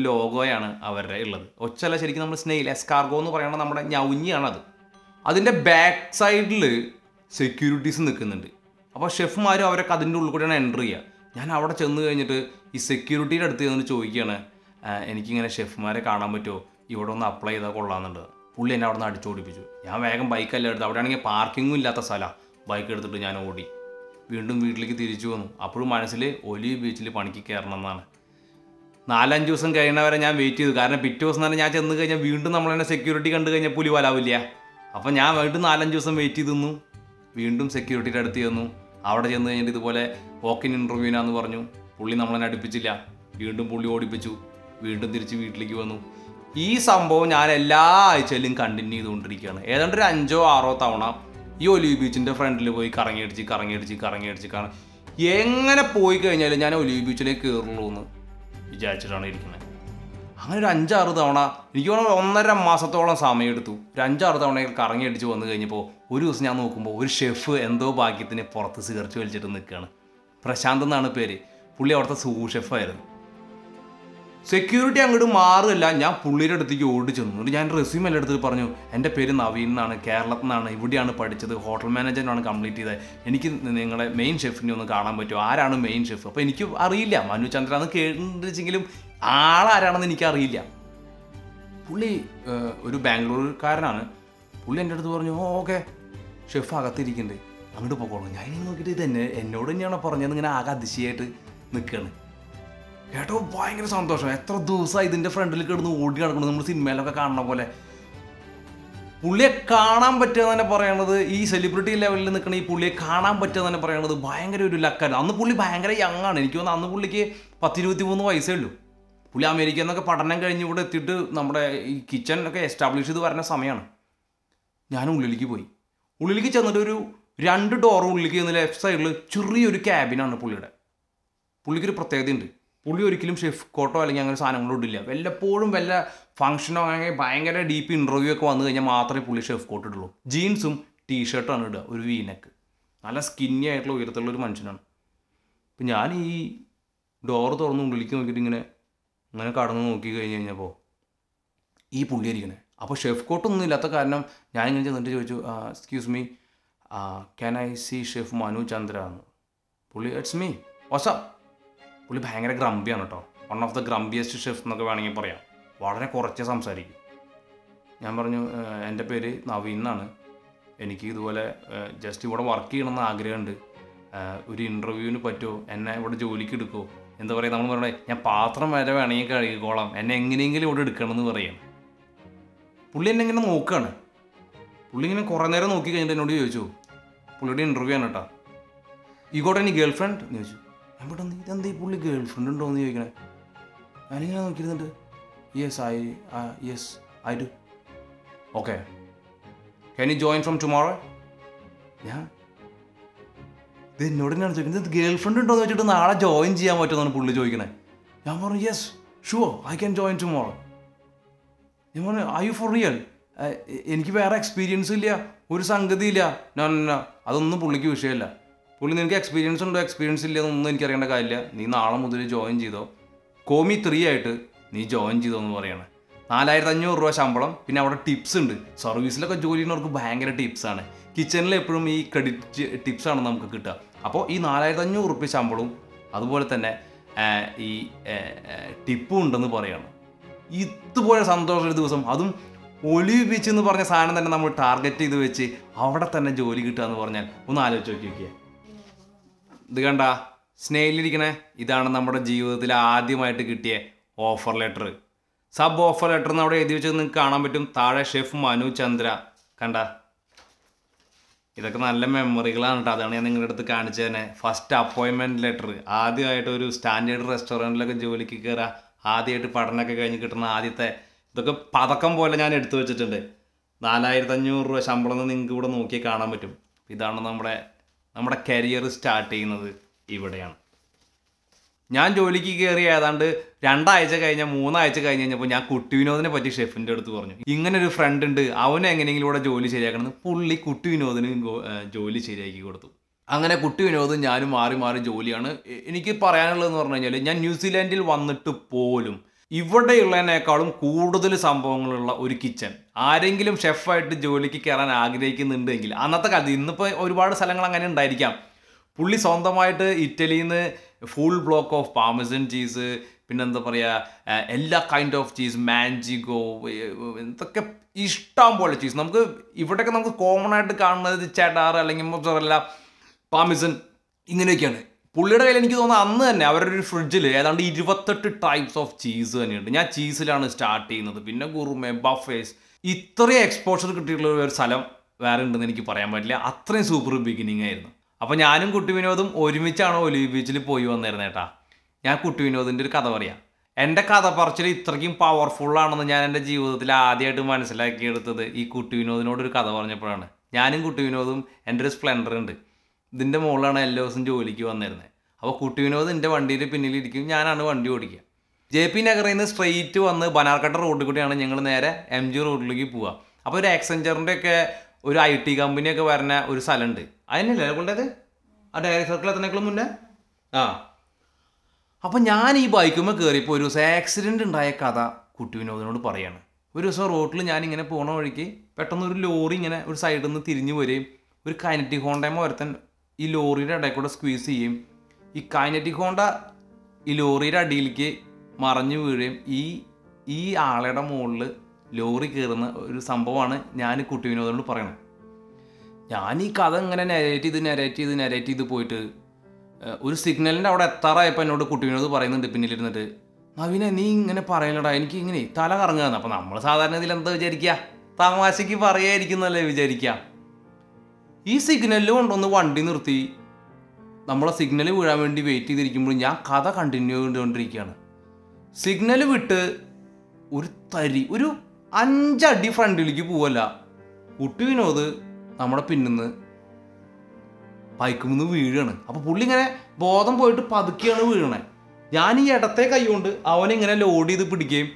ലോഗോയാണ് അവരുടെ ഉള്ളത്. ഒച്ചല്ല, ശരിക്കും നമ്മൾ സ്നെയിൽ എസ്കാർഗോ എന്ന് പറയുന്നത് നമ്മുടെ ഞൗഞ്ഞിയാണത്. അതിൻ്റെ ബാക്ക് സൈഡിൽ സെക്യൂരിറ്റീസ് നിൽക്കുന്നുണ്ട്. അപ്പോൾ ഷെഫ്മാരും അവരൊക്കെ അതിൻ്റെ ഉള്ളിൽ കൂടെയാണ് എൻ്റർ ചെയ്യുക. ഞാൻ അവിടെ ചെന്ന് കഴിഞ്ഞിട്ട് ഈ സെക്യൂരിറ്റിയുടെ അടുത്ത് ചെന്ന് ചോദിക്കുകയാണ്, എനിക്കിങ്ങനെ ഷെഫ്മാരെ കാണാൻ പറ്റുമോ, ഇവിടെ ഒന്ന് അപ്ലൈ ചെയ്താൽ കൊള്ളാമെന്നുണ്ട്. പുള്ളി എന്നെ അവിടെ നിന്ന് അടിച്ചോടിപ്പിച്ചു. ഞാൻ വേഗം ബൈക്കെല്ലാം എടുത്ത്, അവിടെയാണെങ്കിൽ പാർക്കിങ്ങും ഇല്ലാത്ത സ്ഥലമാണ്, ബൈക്ക് എടുത്തിട്ട് ഞാൻ ഓടി വീണ്ടും വീട്ടിലേക്ക് തിരിച്ചു വന്നു. അപ്പോഴും മനസ്സിൽ ഒലിവ് ബീച്ചിൽ പണിക്ക് കയറണം എന്നാണ്. 4-5 ദിവസം കഴിയണവരെ ഞാൻ വെയിറ്റ് ചെയ്തു. കാരണം പിറ്റേ ദിവസം തന്നെ ഞാൻ ചെന്ന് കഴിഞ്ഞാൽ വീണ്ടും നമ്മളെന്നെ സെക്യൂരിറ്റി കണ്ടു കഴിഞ്ഞാൽ പുലി വലാവില്ല. അപ്പം ഞാൻ വീണ്ടും 4-5 ദിവസം വെയിറ്റ് ചെയ്ത് നിന്നു. വീണ്ടും സെക്യൂരിറ്റിയുടെ അടുത്ത് ചെന്നു. അവിടെ ചെന്ന് കഴിഞ്ഞിട്ട് ഇതുപോലെ വോക്കിൻ ഇൻ്റർവ്യൂവിനാന്ന് പറഞ്ഞു. പുള്ളി നമ്മളെന്നെ അടുപ്പിച്ചില്ല, വീണ്ടും പുള്ളി ഓടിപ്പിച്ചു. വീണ്ടും തിരിച്ച് വീട്ടിലേക്ക് വന്നു. ഈ സംഭവം ഞാൻ എല്ലാ ആഴ്ചയിലും കണ്ടിന്യൂ ചെയ്തുകൊണ്ടിരിക്കുകയാണ്. ഏതാണ്ട് ഒരു 5-6 തവണ ഈ ഒലിവ് ബീച്ചിൻ്റെ ഫ്രണ്ടിൽ പോയി കറങ്ങിയടിച്ച് കാരണം എങ്ങനെ പോയി കഴിഞ്ഞാലും ഞാൻ ഒലിവ് ബീച്ചിലേക്ക് കയറുള്ളൂ എന്ന് വിചാരിച്ചിട്ടാണ് ഇരിക്കുന്നത്. അങ്ങനെ ഒരു 5-6 തവണ, എനിക്ക് തോന്നുന്നു 1.5 മാസത്തോളം സമയമെടുത്തു. ഒരു 5-6 തവണ കറങ്ങിയടിച്ച് വന്നു കഴിഞ്ഞപ്പോൾ ഒരു ദിവസം ഞാൻ നോക്കുമ്പോൾ ഒരു ഷെഫ് എന്തോ ഭാഗ്യത്തിന് പുറത്ത് സിഗരറ്റ് വലിച്ചിട്ട് നിൽക്കുകയാണ്. പ്രശാന്ത് എന്നാണ് പേര്. പുള്ളി അവിടുത്തെ സൂപ്പർ ഷെഫായിരുന്നു. സെക്യൂരിറ്റി അങ്ങോട്ട് മാറില്ല. ഞാൻ പുള്ളിയുടെ അടുത്തേക്ക് ഓടി ചെന്നു. എന്നിട്ട് ഞാൻ റെസ്യൂം എല്ലാം എടുത്തിട്ട് പറഞ്ഞു, എൻ്റെ പേര് നവീൻ എന്നാണ്, കേരളത്തിൽ നിന്നാണ്, ഇവിടെയാണ് പഠിച്ചത്, ഹോട്ടൽ മാനേജറിനാണ് കംപ്ലീറ്റ് ചെയ്തത്, എനിക്ക് നിങ്ങളെ മെയിൻ ഷെഫിനെ ഒന്ന് കാണാൻ പറ്റുമോ, ആരാണ് മെയിൻ ഷെഫ്. അപ്പോൾ എനിക്ക് അറിയില്ല, മനു ചന്ദ്ര എന്ന് കേട്ടിട്ടെങ്കിലും ആളാരാണെന്ന് എനിക്കറിയില്ല. പുള്ളി ഒരു ബാംഗ്ലൂർക്കാരനാണ്. പുള്ളി എൻ്റെ അടുത്ത് പറഞ്ഞു, ഓക്കെ ഷെഫ് അകത്തിരിക്കണ്ടേ, അങ്ങോട്ട് പോയിക്കോളൂ. ഞാൻ നോക്കിയിട്ട് ഇത് എന്നോട് തന്നെയാണോ പറഞ്ഞത്, ഇങ്ങനെ ആകെ അതിശയമായിട്ട് നിൽക്കുകയാണ് കേട്ടോ. ഭയങ്കര സന്തോഷം, എത്ര ദിവസമായി ഇതിൻ്റെ ഫ്രണ്ടിൽ കിടന്ന് ഓടി നടക്കണം, നമ്മൾ സിനിമയിലൊക്കെ കാണുന്ന പോലെ. പുള്ളിയെ കാണാൻ പറ്റുക തന്നെ പറയണത്, ഈ സെലിബ്രിറ്റി ലെവലിൽ നിൽക്കുന്ന ഈ പുള്ളിയെ കാണാൻ പറ്റുക തന്നെ പറയണത് ഭയങ്കര ഒരു ലക്കായിരുന്നു. അന്ന് പുള്ളി ഭയങ്കര യങ്ങാണ്. എനിക്ക് തോന്നുന്നു അന്ന് പുള്ളിക്ക് 10-23 വയസ്സേ ഉള്ളൂ. പുള്ളി അമേരിക്കയിൽ നിന്നൊക്കെ പഠനം കഴിഞ്ഞ് ഇവിടെ എത്തിയിട്ട് നമ്മുടെ ഈ കിച്ചനൊക്കെ എസ്റ്റാബ്ലിഷ് ചെയ്ത് വരുന്ന സമയമാണ്. ഞാൻ ഉള്ളിലേക്ക് പോയി. ഉള്ളിലേക്ക് ചെന്നിട്ട് ഒരു 2 ഡോർ ഉള്ളിലേക്ക് ചെന്ന ലെഫ്റ്റ് സൈഡിൽ ചെറിയൊരു ക്യാബിനാണ് പുള്ളിയുടെ. പുള്ളിക്കൊരു പ്രത്യേകതയുണ്ട്, പുള്ളി ഒരിക്കലും ഷെഫ് കോട്ടോ അല്ലെങ്കിൽ അങ്ങനെ സാധനങ്ങളോ ഇടില്ല. വല്ലപ്പോഴും വല്ല ഫംഗ്ഷനോ അങ്ങനെ ഭയങ്കര ഡീപ്പ് ഇൻ്റർവ്യൂ ഒക്കെ വന്നു കഴിഞ്ഞാൽ മാത്രമേ പുള്ളി ഷെഫ് കോട്ട് ഇടുള്ളൂ. ജീൻസും ടീഷർട്ടാണ് ഇടുക, ഒരു വീനക്ക്. നല്ല സ്കിന്നി ആയിട്ടുള്ള ഉയരത്തുള്ളൊരു മനുഷ്യനാണ്. അപ്പം ഞാൻ ഈ ഡോറ് തുറന്ന് ഉള്ളിലേക്ക് നോക്കിയിട്ട് ഇങ്ങനെ കടന്ന് നോക്കി കഴിഞ്ഞ് കഴിഞ്ഞപ്പോൾ ഈ പുള്ളി ഇരിക്കണേ. അപ്പോൾ ഷെഫ് കോട്ടൊന്നും ഇല്ലാത്ത കാരണം ഞാനിങ്ങനെ ചെന്നിട്ട് ചോദിച്ചു, excuse me, can I see chef Manu Chandra എന്ന്. പുള്ളി, ഇറ്റ്സ് മീ, വാട്സ് അപ്പ്. പുള്ളി ഭയങ്കര ഗ്രംബിയാണ് കേട്ടോ, one of the grumpiest chef എന്നൊക്കെ വേണമെങ്കിൽ പറയാം. വളരെ കുറച്ചേ സംസാരിക്കും. ഞാൻ പറഞ്ഞു, എൻ്റെ പേര് നവീൻ എന്നാണ്, എനിക്ക് ഇതുപോലെ ജസ്റ്റ് ഇവിടെ വർക്ക് ചെയ്യണമെന്ന് ആഗ്രഹമുണ്ട്, ഒരു ഇൻ്റർവ്യൂവിന് പറ്റുമോ, എന്നെ ഇവിടെ ജോലിക്ക് എടുക്കുമോ, എന്താ പറയുക, നമ്മൾ പറയണേ ഞാൻ പാത്രം വരെ വേണമെങ്കിൽ കഴുകിക്കോളാം, എന്നെ എങ്ങനെയെങ്കിലും ഇവിടെ എടുക്കണമെന്ന് പറയണം. പുള്ളി എന്നെ ഇങ്ങനെ നോക്കുകയാണ്. പുള്ളി ഇങ്ങനെ കുറേ നേരം നോക്കി കഴിഞ്ഞിട്ട് എന്നോട് ചോദിച്ചു, പുള്ളിയുടെ ഇൻ്റർവ്യൂ ആണ് കേട്ടോ, ഈ കോട്ടെ എനിക്ക് ഗേൾ ഫ്രണ്ട് എന്ന് ചോദിച്ചു. ഞാൻ പെട്ടെന്ന് ഇതെന്താ ഈ പുള്ളി ഗേൾ ഫ്രണ്ട് ഉണ്ടോ എന്ന് ചോദിക്കണേ. ഞാനിങ്ങനെ നോക്കിയിരുന്നിട്ട് yes I do. Okay, can you join from tomorrow? ഞാൻ ഇത് എന്നോട് തന്നെയാണ് ചോദിക്കുന്നത്, ഇത് ഗേൾ ഫ്രണ്ട് ഉണ്ടോ എന്ന് വെച്ചിട്ട് നാളെ ജോയിൻ ചെയ്യാൻ പറ്റുമെന്നാണ് പുള്ളി ചോദിക്കണേ. ഞാൻ പറഞ്ഞു, yes sure I can join tomorrow. ഞാൻ പറഞ്ഞു, ഐ യു ഫോർ റിയൽ? എനിക്ക് വേറെ എക്സ്പീരിയൻസ് ഇല്ല, ഒരു സംഗതിയില്ല. ഞാൻ അതൊന്നും പുള്ളിക്ക് വിഷയമല്ല. പുള്ളി, നിനക്ക് എക്സ്പീരിയൻസ് ഉണ്ടോ എക്സ്പീരിയൻസ് ഇല്ല എന്നൊന്നും എനിക്കറിയേണ്ട കാര്യമില്ല, നീ നാളെ മുതൽ ജോയിൻ ചെയ്തോ, കോമി 3 ആയിട്ട് നീ ജോയിൻ ചെയ്തോ എന്ന് പറയണേ. 4500 രൂപ ശമ്പളം, പിന്നെ അവിടെ ടിപ്സ് ഉണ്ട്. സർവീസിലൊക്കെ ജോലി ചെയ്യുന്നവർക്ക് ഭയങ്കര ടിപ്സാണ്, കിച്ചണിൽ എപ്പോഴും ഈ ക്രെഡിറ്റ് ടിപ്സാണ് നമുക്ക് കിട്ടുക. അപ്പോൾ ഈ 4500 രൂപ ശമ്പളവും അതുപോലെ തന്നെ ഈ ടിപ്പും ഉണ്ടെന്ന് പറയണം. ഇതുപോലെ സന്തോഷമുള്ള ദിവസം, അതും ഒലിവ് ബീച്ച് എന്ന് പറഞ്ഞ സാധനം തന്നെ നമ്മൾ ടാർഗറ്റ് ചെയ്ത് വെച്ച് അവിടെ തന്നെ ജോലി കിട്ടുക എന്ന് പറഞ്ഞാൽ ഒന്ന് ആലോചിച്ച് നോക്കിയൊക്കെ. ഇത് കണ്ട സ്നേഹിലിരിക്കണേ, ഇതാണ് നമ്മുടെ ജീവിതത്തിൽ ആദ്യമായിട്ട് കിട്ടിയ offer letter. Sub offer letter എന്ന് അവിടെ എഴുതി വെച്ചത് നിങ്ങൾക്ക് കാണാൻ പറ്റും. താഴെ ഷെഫ് മനു ചന്ദ്ര. കണ്ട, ഇതൊക്കെ നല്ല മെമ്മറികളാണ് കേട്ടോ. അതാണ് ഞാൻ നിങ്ങളുടെ അടുത്ത് കാണിച്ചത് തന്നെ. ഫസ്റ്റ് അപ്പോയിൻമെൻറ്റ് ലെറ്റർ, ആദ്യമായിട്ട് ഒരു സ്റ്റാൻഡേർഡ് റെസ്റ്റോറൻറ്റിലൊക്കെ ജോലിക്ക് കയറുക, ആദ്യമായിട്ട് പഠനമൊക്കെ കഴിഞ്ഞ് കിട്ടുന്ന ആദ്യത്തെ ഇതൊക്കെ പതക്കം പോലെ ഞാൻ എടുത്തു വെച്ചിട്ടുണ്ട്. 4500 രൂപ ശമ്പളം എന്ന് നിങ്ങൾക്ക് ഇവിടെ നോക്കി കാണാൻ പറ്റും. ഇതാണ് നമ്മുടെ കരിയർ സ്റ്റാർട്ട് ചെയ്യുന്നത് ഇവിടെയാണ്. ഞാൻ ജോലിക്ക് കയറി ഏതാണ്ട് 2 ആഴ്ച കഴിഞ്ഞാൽ 3 ആഴ്ച കഴിഞ്ഞ് കഴിഞ്ഞപ്പോൾ ഞാൻ കുട്ടി വിനോദിനെ പറ്റി ഷെഫിൻ്റെ അടുത്ത് പറഞ്ഞു, ഇങ്ങനെ ഒരു ഫ്രണ്ട് ഉണ്ട്, അവനെ എങ്ങനെയെങ്കിലും ഇവിടെ ജോലി ശരിയാക്കണമെന്ന്. പുള്ളി കുട്ടി വിനോദിന് ജോലി ശരിയാക്കി കൊടുത്തു. അങ്ങനെ കുട്ടി വിനോദും ഞാനും മാറി ജോലിയാണ്. എനിക്ക് പറയാനുള്ളതെന്ന് പറഞ്ഞു കഴിഞ്ഞാൽ, ഞാൻ ന്യൂസിലാൻഡിൽ വന്നിട്ട് പോലും ഇവിടെയുള്ളതിനേക്കാളും കൂടുതൽ സംഭവങ്ങളുള്ള ഒരു കിച്ചൺ. ആരെങ്കിലും ഷെഫായിട്ട് ജോലിക്ക് കയറാൻ ആഗ്രഹിക്കുന്നുണ്ടെങ്കിൽ അന്നത്തെ കാലത്ത്, ഇന്നിപ്പോൾ ഒരുപാട് സ്ഥലങ്ങൾ അങ്ങനെ ഉണ്ടായിരിക്കാം, പുള്ളി സ്വന്തമായിട്ട് ഇറ്റലിയിൽ നിന്ന് full block of parmesan cheese, പിന്നെന്താ പറയുക, എല്ലാ കൈൻഡ് ഓഫ് ചീസ്, മാഞ്ചിഗോ, എന്തൊക്കെ ഇഷ്ടം പോലെ ചീസ്. നമുക്ക് ഇവിടെയൊക്കെ നമുക്ക് കോമൺ ആയിട്ട് കാണുന്നത് ചെഡാർ അല്ലെങ്കിൽ മൊസറല്ല, പാർമസൻ, ഇങ്ങനെയൊക്കെയാണ്. പുള്ളിയുടെ കയ്യിൽ എനിക്ക് തോന്നുന്നത് അന്ന് തന്നെ അവരുടെ ഒരു ഫ്രിഡ്ജിൽ ഏതാണ്ട് 28 ടൈപ്സ് ഓഫ് ചീസ് തന്നെയുണ്ട്. ഞാൻ ചീസിലാണ് സ്റ്റാർട്ട് ചെയ്യുന്നത്, പിന്നെ ഗുറുമേ, ബഫേസ്. ഇത്രയും എക്സ്പോഷർ കിട്ടിയിട്ടുള്ള ഒരു സ്ഥലം വേറെ ഉണ്ടെന്ന് എനിക്ക് പറയാൻ പറ്റില്ല. അത്രയും സൂപ്പർ ബിഗിനിങ് ആയിരുന്നു. അപ്പോൾ ഞാനും കുട്ടി വിനോദും ഒരുമിച്ചാണ് ഒലിവ് ബീച്ചിൽ പോയി വന്നിരുന്നത് കേട്ടോ. ഞാൻ കുട്ടി വിനോദിൻ്റെ ഒരു കഥ പറയാം. എൻ്റെ കഥ പറച്ചിൽ ഇത്രയ്ക്കും പവർഫുള്ളാണെന്ന് ഞാൻ എൻ്റെ ജീവിതത്തിൽ ആദ്യമായിട്ട് മനസ്സിലാക്കിയെടുത്തത് ഈ കുട്ടി വിനോദിനോടൊരു കഥ പറഞ്ഞപ്പോഴാണ്. ഞാനും കുട്ടി വിനോദും എൻ്റെ ഒരു സ്പ്ലെൻഡർ ഉണ്ട്, ഇതിൻ്റെ മുകളിലാണ് എല്ലാ ദിവസം ജോലിക്ക് വന്നിരുന്നത്. അപ്പോൾ കുട്ടി വിനോദ് എൻ്റെ വണ്ടിയിൽ പിന്നിലിരിക്കും, ഞാനാണ് വണ്ടി ഓടിക്കുക. JP നഗറിൽ നിന്ന് സ്ട്രെയിറ്റ് വന്ന് ബനാർക്കട്ട റോഡിൽ കൂടിയാണ് ഞങ്ങൾ നേരെ MG റോഡിലേക്ക് പോവുക. അപ്പോൾ ഒരു എക്സഞ്ചറിൻ്റെ ഒക്കെ ഒരു IT കമ്പനിയൊക്കെ വരുന്ന ഒരു സ്ഥലമുണ്ട്, അതിനല്ലേ കൊണ്ടത് ആ ഡയറി സർക്കിൾ എത്തണേക്കാളും മുന്നേ. അപ്പോൾ ഞാൻ ഈ ബൈക്കുമ്പോൾ കയറിയപ്പോൾ ഒരു ദിവസം ആക്സിഡൻറ്റ് ഉണ്ടായ കഥ കുട്ടി വിനോദിനോട് പറയാണ്. ഒരു ദിവസം റോഡിൽ ഞാനിങ്ങനെ പോണ വഴിക്ക് പെട്ടെന്ന് ഒരു ലോറി ഇങ്ങനെ ഒരു സൈഡിൽ നിന്ന് തിരിഞ്ഞു വരികയും ഒരു കൈനറ്റിക് ഹോണ്ടേമോ ഒരുത്തൻ ഈ ലോറിയുടെ ഇടയിൽ കൂടെ സ്ക്വീസ് ചെയ്യും. ഈ കൈനറ്റിക് ഹോണ്ട ഈ ലോറിയുടെ അടിയിലേക്ക് മറിഞ്ഞു വീഴുകയും ഈ ആളുടെ മുകളിൽ ലോറി കയറുന്ന ഒരു സംഭവമാണ് ഞാൻ കുട്ടി വിനോദനോട് പറയണത്. ഞാൻ ഈ കഥ ഇങ്ങനെ നെഗറ്റീവ് ചെയ്ത് പോയിട്ട് ഒരു സിഗ്നലിൻ്റെ അവിടെ എത്താറായപ്പോൾ എന്നോട് കുട്ടി വിനോദ് പറയുന്നുണ്ട് പിന്നിലിരുന്നിട്ട്, നവീനെ നീ ഇങ്ങനെ പറയലടാ, എനിക്ക് ഇങ്ങനെ തല കറങ്ങുകയെന്ന്. അപ്പോൾ നമ്മൾ സാധാരണ ഇതിൽ എന്താ വിചാരിക്കുക, തമാശയ്ക്ക് പറയായിരിക്കുന്നല്ലേ വിചാരിക്കാം. ഈ സിഗ്നലിൽ കൊണ്ടുവന്ന് വണ്ടി നിർത്തി നമ്മളെ സിഗ്നൽ വീഴാൻ വേണ്ടി വെയിറ്റ് ചെയ്തിരിക്കുമ്പോൾ ഞാൻ കഥ കണ്ടിന്യൂ ചെയ്തുകൊണ്ടിരിക്കുകയാണ്. സിഗ്നൽ വിട്ട് ഒരു 5 അടി ഫ്രണ്ടിലേക്ക് പോവല്ല, കുട്ടി വിനോദ് നമ്മുടെ പിന്നിന്ന് ബൈക്കിൽ നിന്ന് വീഴാണ്. അപ്പോൾ പുള്ളി ഇങ്ങനെ ബോധം പോയിട്ട് പതുക്കിയാണ് വീഴണേ. ഞാൻ ഈ ഇടത്തെ കൈ കൊണ്ട് അവനിങ്ങനെ ലോഡ് ചെയ്ത് പിടിക്കുകയും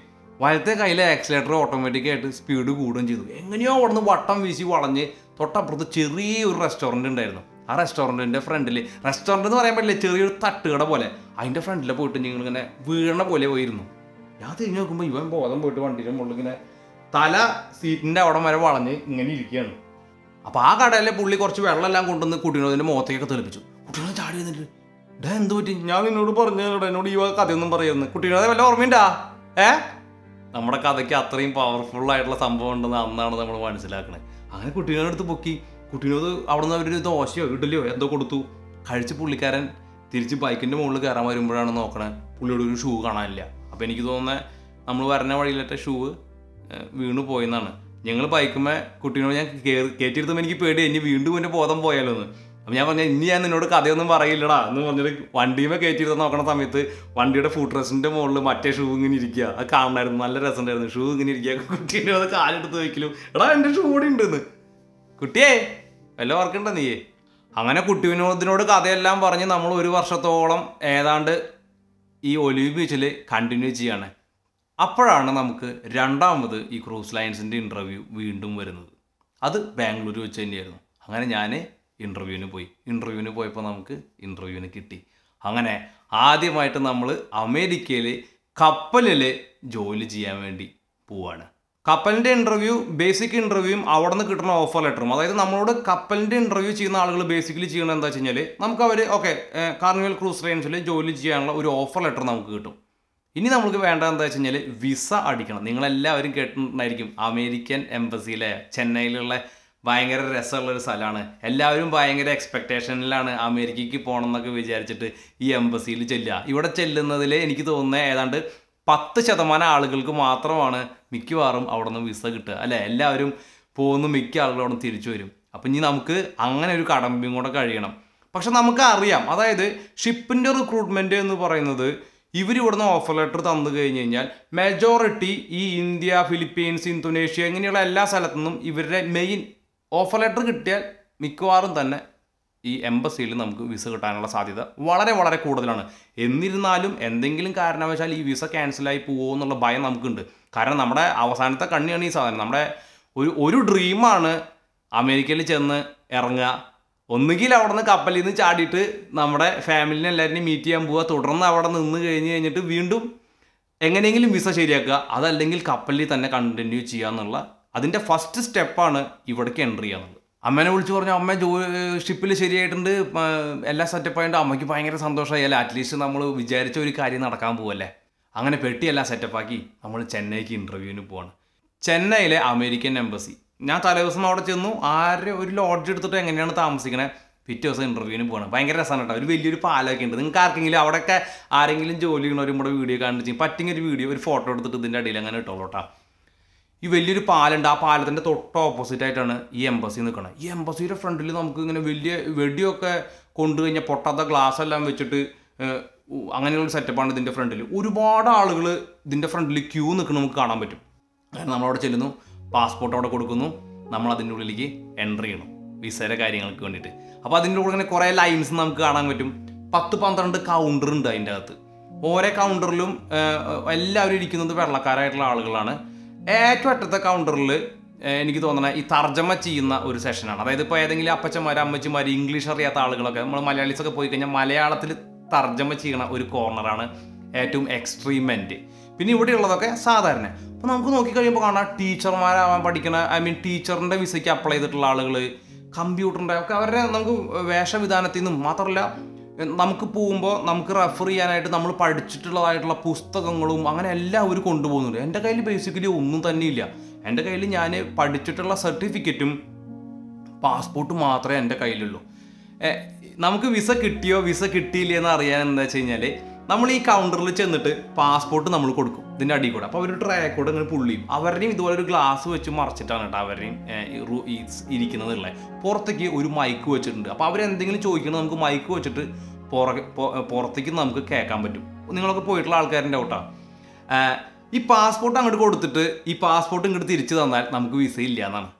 വലത്തെ കയ്യിലെ ആക്സിലേറ്റർ ഓട്ടോമാറ്റിക്കായിട്ട് സ്പീഡ് കൂടുകയും ചെയ്തു. എങ്ങനെയോ അവിടെ നിന്ന് വട്ടം വീശി വളഞ്ഞ് തൊട്ടപ്പുറത്ത് ചെറിയൊരു റെസ്റ്റോറൻറ്റ് ഉണ്ടായിരുന്നു. ആ റെസ്റ്റോറൻറ്റിൻ്റെ ഫ്രണ്ടിൽ, റെസ്റ്റോറൻറ്റ് എന്ന് പറയാൻ പറ്റില്ല, ചെറിയൊരു തട്ടുകട പോലെ, അതിൻ്റെ ഫ്രണ്ടിൽ പോയിട്ട് ഞങ്ങളിങ്ങനെ വീഴണ പോലെ പോയിരുന്നു. ഞാൻ തിരിഞ്ഞ് നോക്കുമ്പോൾ ഇവൻ ബോധം പോയിട്ട് വണ്ടിയുടെ മുകളിൽ ഇങ്ങനെ തല സീറ്റിൻ്റെ അവിടെ വരെ വളഞ്ഞ് ഇങ്ങനെ ഇരിക്കുകയാണ്. അപ്പോൾ ആ കടയിലെ പുള്ളി കുറച്ച് വെള്ളമെല്ലാം കൊണ്ടുവന്ന് കുട്ടികളതിൻ്റെ മുഖത്തേക്കൊക്കെ തെളിപ്പിച്ചു. കുട്ടികളെ ചാടി വന്നിട്ട് ഡാ എന്ത് പറ്റി, ഞാൻ നിന്നോട് പറഞ്ഞു എന്നോട് ഈ കഥയൊന്നും പറയുന്നത്, കുട്ടികളെ വല്ല ഓർമ്മയുണ്ടാ? നമ്മുടെ കഥയ്ക്ക് അത്രയും പവർഫുള്ളായിട്ടുള്ള സംഭവം ഉണ്ടെന്ന് അന്നാണ് നമ്മൾ മനസ്സിലാക്കണത്. അങ്ങനെ കുട്ടികളുടെ അടുത്ത് പൊക്കി. കുട്ടികളത് അവിടെ നിന്ന് അവരൊരു ദോശയോ ഇഡലിയോ എന്തോ കൊടുത്തു. കഴിച്ച് പുള്ളിക്കാരൻ തിരിച്ച് ബൈക്കിൻ്റെ മുകളിൽ കയറാൻ വരുമ്പോഴാണ് നോക്കണേ പുള്ളിയുടെ ഒരു ഷൂ കാണാനില്ല. അപ്പോൾ എനിക്ക് തോന്നുന്നത് നമ്മൾ വരണ വഴിയിലത്തെ ഷൂ വീണ് പോയെന്നാണ്. ഞങ്ങൾ ബൈക്കുമേ കുട്ടീനോട് ഞാൻ കയറ്റിയെടുത്തുമ്പോൾ എനിക്ക് പേടി, ഇനി വീണ്ടും എൻ്റെ ബോധം പോയാലോ എന്ന്. അപ്പം ഞാൻ പറഞ്ഞാൽ ഇനി ഞാൻ നിന്നോട് കഥയൊന്നും പറയില്ലടാ എന്ന് പറഞ്ഞിട്ട് വണ്ടിയുമേ കയറ്റിയെടുത്ത് നോക്കണ സമയത്ത് വണ്ടിയുടെ ഫൂട്രസിൻ്റെ മുകളിൽ മറ്റേ ഷൂ ഇങ്ങനെ ഇരിക്കുക. അത് കാണണമായിരുന്നു, നല്ല രസമുണ്ടായിരുന്നു. ഷൂ ഇങ്ങനെ ഇരിക്കുക, കുട്ടീൻ്റെ അത് കാലെടുത്ത് വയ്ക്കലും എടാ എൻ്റെ ഷൂ കൂടി ഉണ്ടെന്ന്, കുട്ടിയെ വല്ല ഓർക്കണ്ട നീയേ. അങ്ങനെ കുട്ടി വിനോദത്തിനോട് കഥയെല്ലാം പറഞ്ഞ് നമ്മൾ 1 വർഷത്തോളം ഏതാണ്ട് ഈ ഒലിവ് ബീച്ചിൽ കണ്ടിന്യൂ ചെയ്യാണ്. അപ്പോഴാണ് നമുക്ക് 2ാമത് ഈ ക്രൂസ് ലൈൻസിൻ്റെ ഇൻ്റർവ്യൂ വീണ്ടും വരുന്നത്. അത് ബാംഗ്ലൂർ വെച്ച് തന്നെയായിരുന്നു. അങ്ങനെ ഞാൻ ഇൻ്റർവ്യൂവിന് പോയി. ഇൻ്റർവ്യൂവിന് പോയപ്പോൾ നമുക്ക് ഇൻ്റർവ്യൂവിന് കിട്ടി. അങ്ങനെ ആദ്യമായിട്ട് നമ്മൾ അമേരിക്കയിൽ കപ്പലിൽ ജോലി ചെയ്യാൻ വേണ്ടി പോവാണ്. കപ്പലിൻ്റെ ഇൻ്റർവ്യൂ, ബേസിക് ഇൻ്റർവ്യൂവും അവിടെ നിന്ന് കിട്ടുന്ന ഓഫർ ലെറ്ററും. അതായത് നമ്മളോട് കപ്പലിൻ്റെ ഇൻ്റർവ്യൂ ചെയ്യുന്ന ആളുകൾ ബേസിക്കലി ചെയ്യണത് എന്താ വെച്ച് കഴിഞ്ഞാൽ, നമുക്ക് അവർ ഓക്കെ കാർണിവൽ ക്രൂസ് ലൈൻസിൽ ജോലി ചെയ്യാനുള്ള ഒരു ഓഫർ ലെറ്റർ നമുക്ക് കിട്ടും. ഇനി നമുക്ക് വേണ്ടത് എന്താ വെച്ച് കഴിഞ്ഞാൽ വിസ അടിക്കണം. നിങ്ങളെല്ലാവരും കേട്ടിട്ടുണ്ടായിരിക്കും അമേരിക്കൻ എംബസിയിലെ ചെന്നൈയിലുള്ള ഭയങ്കര രസമുള്ളൊരു സ്ഥലമാണ്. എല്ലാവരും ഭയങ്കര എക്സ്പെക്റ്റേഷനിലാണ് അമേരിക്കയ്ക്ക് പോകണം എന്നൊക്കെ വിചാരിച്ചിട്ട് ഈ എംബസിയിൽ ചെല്ലുക. ഇവിടെ ചെല്ലുന്നതിൽ എനിക്ക് തോന്നുന്നത് ഏതാണ്ട് 10% ആളുകൾക്ക് മാത്രമാണ് മിക്കവാറും അവിടെ നിന്ന് വിസ കിട്ടുക, അല്ലേ? എല്ലാവരും പോകുന്ന മിക്ക ആളുകളും അവിടെ നിന്ന് തിരിച്ചു വരും. അപ്പം ഇനി നമുക്ക് അങ്ങനെ ഒരു കടമ്പയും കൂടെ കഴിയണം. പക്ഷെ നമുക്കറിയാം, അതായത് ഷിപ്പിൻ്റെ റിക്രൂട്ട്മെൻറ്റ് എന്ന് പറയുന്നത് ഇവരിവിടുന്ന് ഓഫർ ലെറ്റർ തന്നു കഴിഞ്ഞ് കഴിഞ്ഞാൽ മെജോറിറ്റി ഈ ഇന്ത്യ, ഫിലിപ്പീൻസ്, ഇന്തോനേഷ്യ ഇങ്ങനെയുള്ള എല്ലാ സ്ഥലത്തു നിന്നും ഇവരുടെ മെയിൻ ഓഫർ ലെറ്റർ കിട്ടിയാൽ മിക്കവാറും തന്നെ ഈ എംബസിയിൽ നമുക്ക് വിസ കിട്ടാനുള്ള സാധ്യത വളരെ വളരെ കൂടുതലാണ്. എന്നിരുന്നാലും എന്തെങ്കിലും കാരണവശാൽ ഈ വിസ ക്യാൻസലായി പോകുമോ എന്നുള്ള ഭയം നമുക്കുണ്ട്. കാരണം നമ്മുടെ അവസാനത്തെ കണ്ണിയാണ് ഈ സാധനം. നമ്മുടെ ഒരു ഡ്രീമാണ് അമേരിക്കയിൽ ചെന്ന് ഇറങ്ങുക. ഒന്നുകിൽ അവിടെ നിന്ന് കപ്പലിൽ നിന്ന് ചാടിയിട്ട് നമ്മുടെ ഫാമിലിനെ എല്ലാവരെയും മീറ്റ് ചെയ്യാൻ പോവുക, തുടർന്ന് അവിടെ നിന്ന് കഴിഞ്ഞ് കഴിഞ്ഞിട്ട് വീണ്ടും എങ്ങനെയെങ്കിലും വിസ ശരിയാക്കുക, അതല്ലെങ്കിൽ കപ്പലിൽ തന്നെ കണ്ടിന്യൂ ചെയ്യുക എന്നുള്ള അതിൻ്റെ ഫസ്റ്റ് സ്റ്റെപ്പാണ് ഇവിടേക്ക് എൻട്രി ചെയ്യാനുള്ളത്. അമ്മേനെ വിളിച്ച് പറഞ്ഞു, അമ്മ ഷിപ്പിൽ ശരിയായിട്ടുണ്ട്, എല്ലാം സെറ്റപ്പായതുകൊണ്ട് അമ്മയ്ക്ക് ഭയങ്കര സന്തോഷമായല്ലേ, അറ്റ്ലീസ്റ്റ് നമ്മൾ വിചാരിച്ച ഒരു കാര്യം നടക്കാൻ പോവല്ലേ. അങ്ങനെ പെട്ടിയെല്ലാം സെറ്റപ്പാക്കി നമ്മൾ ചെന്നൈക്ക് ഇൻ്റർവ്യൂവിന് പോവാണ്. ചെന്നൈയിലെ അമേരിക്കൻ എംബസി. ഞാൻ തലേദിവസം അവിടെ ചെന്നു, ഒരു ലോഡ്ജ് എടുത്തിട്ട് എങ്ങനെയാണ് താമസിക്കണേ, പിറ്റേ ദിവസം ഇൻ്റർവ്യൂവിന് പോകണം. ഭയങ്കര രസമാണ് കേട്ടോ. ഒരു വലിയൊരു പാലൊക്കെ ഉണ്ട്. നിങ്ങൾക്ക് ആർക്കെങ്കിലും അവിടെയൊക്കെ ആരെങ്കിലും ജോലി ചെയ്യണവരും കൂടെ വീഡിയോ കാണിച്ച് പറ്റിയ ഒരു വീഡിയോ, ഒരു ഫോട്ടോ എടുത്തിട്ട് ഇതിൻ്റെ അടിയിൽ അങ്ങനെ ഇട്ടോളൂ കേട്ടോ. ഈ വലിയൊരു പാലുണ്ട്. ആ പാലത്തിൻ്റെ തൊട്ട് ഓപ്പോസിറ്റ് ആയിട്ടാണ് ഈ എംബസി നിൽക്കുന്നത്. ഈ എംബസിയുടെ ഫ്രണ്ടിൽ നമുക്ക് ഇങ്ങനെ വലിയ വെടിയൊക്കെ കൊണ്ടുകഴിഞ്ഞാൽ പൊട്ടാത്ത ഗ്ലാസ് എല്ലാം വെച്ചിട്ട് അങ്ങനെയുള്ള സെറ്റപ്പാണ് ഇതിൻ്റെ ഫ്രണ്ടിൽ. ഒരുപാട് ആളുകൾ ഇതിൻ്റെ ഫ്രണ്ടിൽ ക്യൂ നിൽക്കുന്നത് നമുക്ക് കാണാൻ പറ്റും. നമ്മളവിടെ ചെല്ലുന്നു, പാസ്പോർട്ട് അവിടെ കൊടുക്കുന്നു, നമ്മൾ അതിൻ്റെ ഉള്ളിലേക്ക് എൻട്രി ചെയ്യണം വിസയുടെ കാര്യങ്ങൾക്ക് വേണ്ടിയിട്ട്. അപ്പോൾ അതിൻ്റെ കൂടെ ഇങ്ങനെ കുറേ ലൈൻസ് നമുക്ക് കാണാൻ പറ്റും. 10-12 കൗണ്ടറുണ്ട് അതിൻ്റെ അകത്ത്. ഓരോ കൗണ്ടറിലും എല്ലാവരും ഇരിക്കുന്നത് വെള്ളക്കാരായിട്ടുള്ള ആളുകളാണ്. ഏറ്റവും അറ്റത്തെ കൗണ്ടറിൽ എനിക്ക് തോന്നണേ ഈ തർജ്ജമ ചെയ്യുന്ന ഒരു സെഷനാണ്. അതായത് ഇപ്പോൾ ഏതെങ്കിലും അപ്പച്ചന്മാർ, അമ്മച്ചിമാർ, ഇംഗ്ലീഷ് അറിയാത്ത ആളുകളൊക്കെ, നമ്മൾ മലയാളീസൊക്കെ പോയി കഴിഞ്ഞാൽ മലയാളത്തിൽ തർജ്ജമ ചെയ്യണ ഒരു കോർണറാണ് ഏറ്റവും എക്സ്ട്രീം എൻഡ്. പിന്നെ ഇവിടെയുള്ളതൊക്കെ സാധാരണ. അപ്പോൾ നമുക്ക് നോക്കിക്കഴിയുമ്പോൾ കാണാം ടീച്ചർമാരാവാൻ പഠിക്കണ, ടീച്ചറിൻ്റെ വിസയ്ക്ക് അപ്ലൈ ചെയ്തിട്ടുള്ള ആളുകൾ, കമ്പ്യൂട്ടറിൻ്റെ ഒക്കെ അവരുടെ നമുക്ക് വേഷവിധാനത്തിൽ നിന്നും മാത്രമല്ല, നമുക്ക് പോകുമ്പോൾ നമുക്ക് റെഫർ ചെയ്യാനായിട്ട് നമ്മൾ പഠിച്ചിട്ടുള്ളതായിട്ടുള്ള പുസ്തകങ്ങളും അങ്ങനെ എല്ലാവരും കൊണ്ടുപോകുന്നുണ്ട്. എൻ്റെ കയ്യിൽ ബേസിക്കലി ഒന്നും തന്നെ ഇല്ല. എൻ്റെ കയ്യിൽ ഞാൻ പഠിച്ചിട്ടുള്ള സർട്ടിഫിക്കറ്റും പാസ്പോർട്ടും മാത്രമേ എൻ്റെ കയ്യിലുള്ളൂ. നമുക്ക് വിസ കിട്ടിയോ വിസ കിട്ടിയില്ലേ എന്ന് അറിയാൻ എന്താ വെച്ച് കഴിഞ്ഞാൽ നമ്മൾ ഈ കൗണ്ടറിൽ ചെന്നിട്ട് പാസ്പോർട്ട് നമ്മൾ കൊടുക്കും ഇതിൻ്റെ അടിയിൽ കൂടെ. അപ്പോൾ അവർ ട്രേക്കോട് അങ്ങനെ പുള്ളിയും അവരുടെയും ഇതുപോലെ ഒരു ഗ്ലാസ് വെച്ച് മറച്ചിട്ടാണ് കേട്ടോ അവരുടെയും ഇരിക്കുന്നതല്ലേ. പുറത്തേക്ക് ഒരു മൈക്ക് വെച്ചിട്ടുണ്ട്. അപ്പോൾ അവരെന്തെങ്കിലും ചോദിക്കണം നമുക്ക് മൈക്ക് വെച്ചിട്ട് പുറത്തേക്ക് നമുക്ക് കേൾക്കാൻ പറ്റും. നിങ്ങളൊക്കെ പോയിട്ടുള്ള ആൾക്കാരുണ്ടാവും കേട്ടോ. ഈ പാസ്പോർട്ട് അങ്ങോട്ട് കൊടുത്തിട്ട് ഈ പാസ്പോർട്ട് ഇങ്ങോട്ട് തിരിച്ചു തന്നാൽ നമുക്ക് വിസ ഇല്ല എന്നാണ്.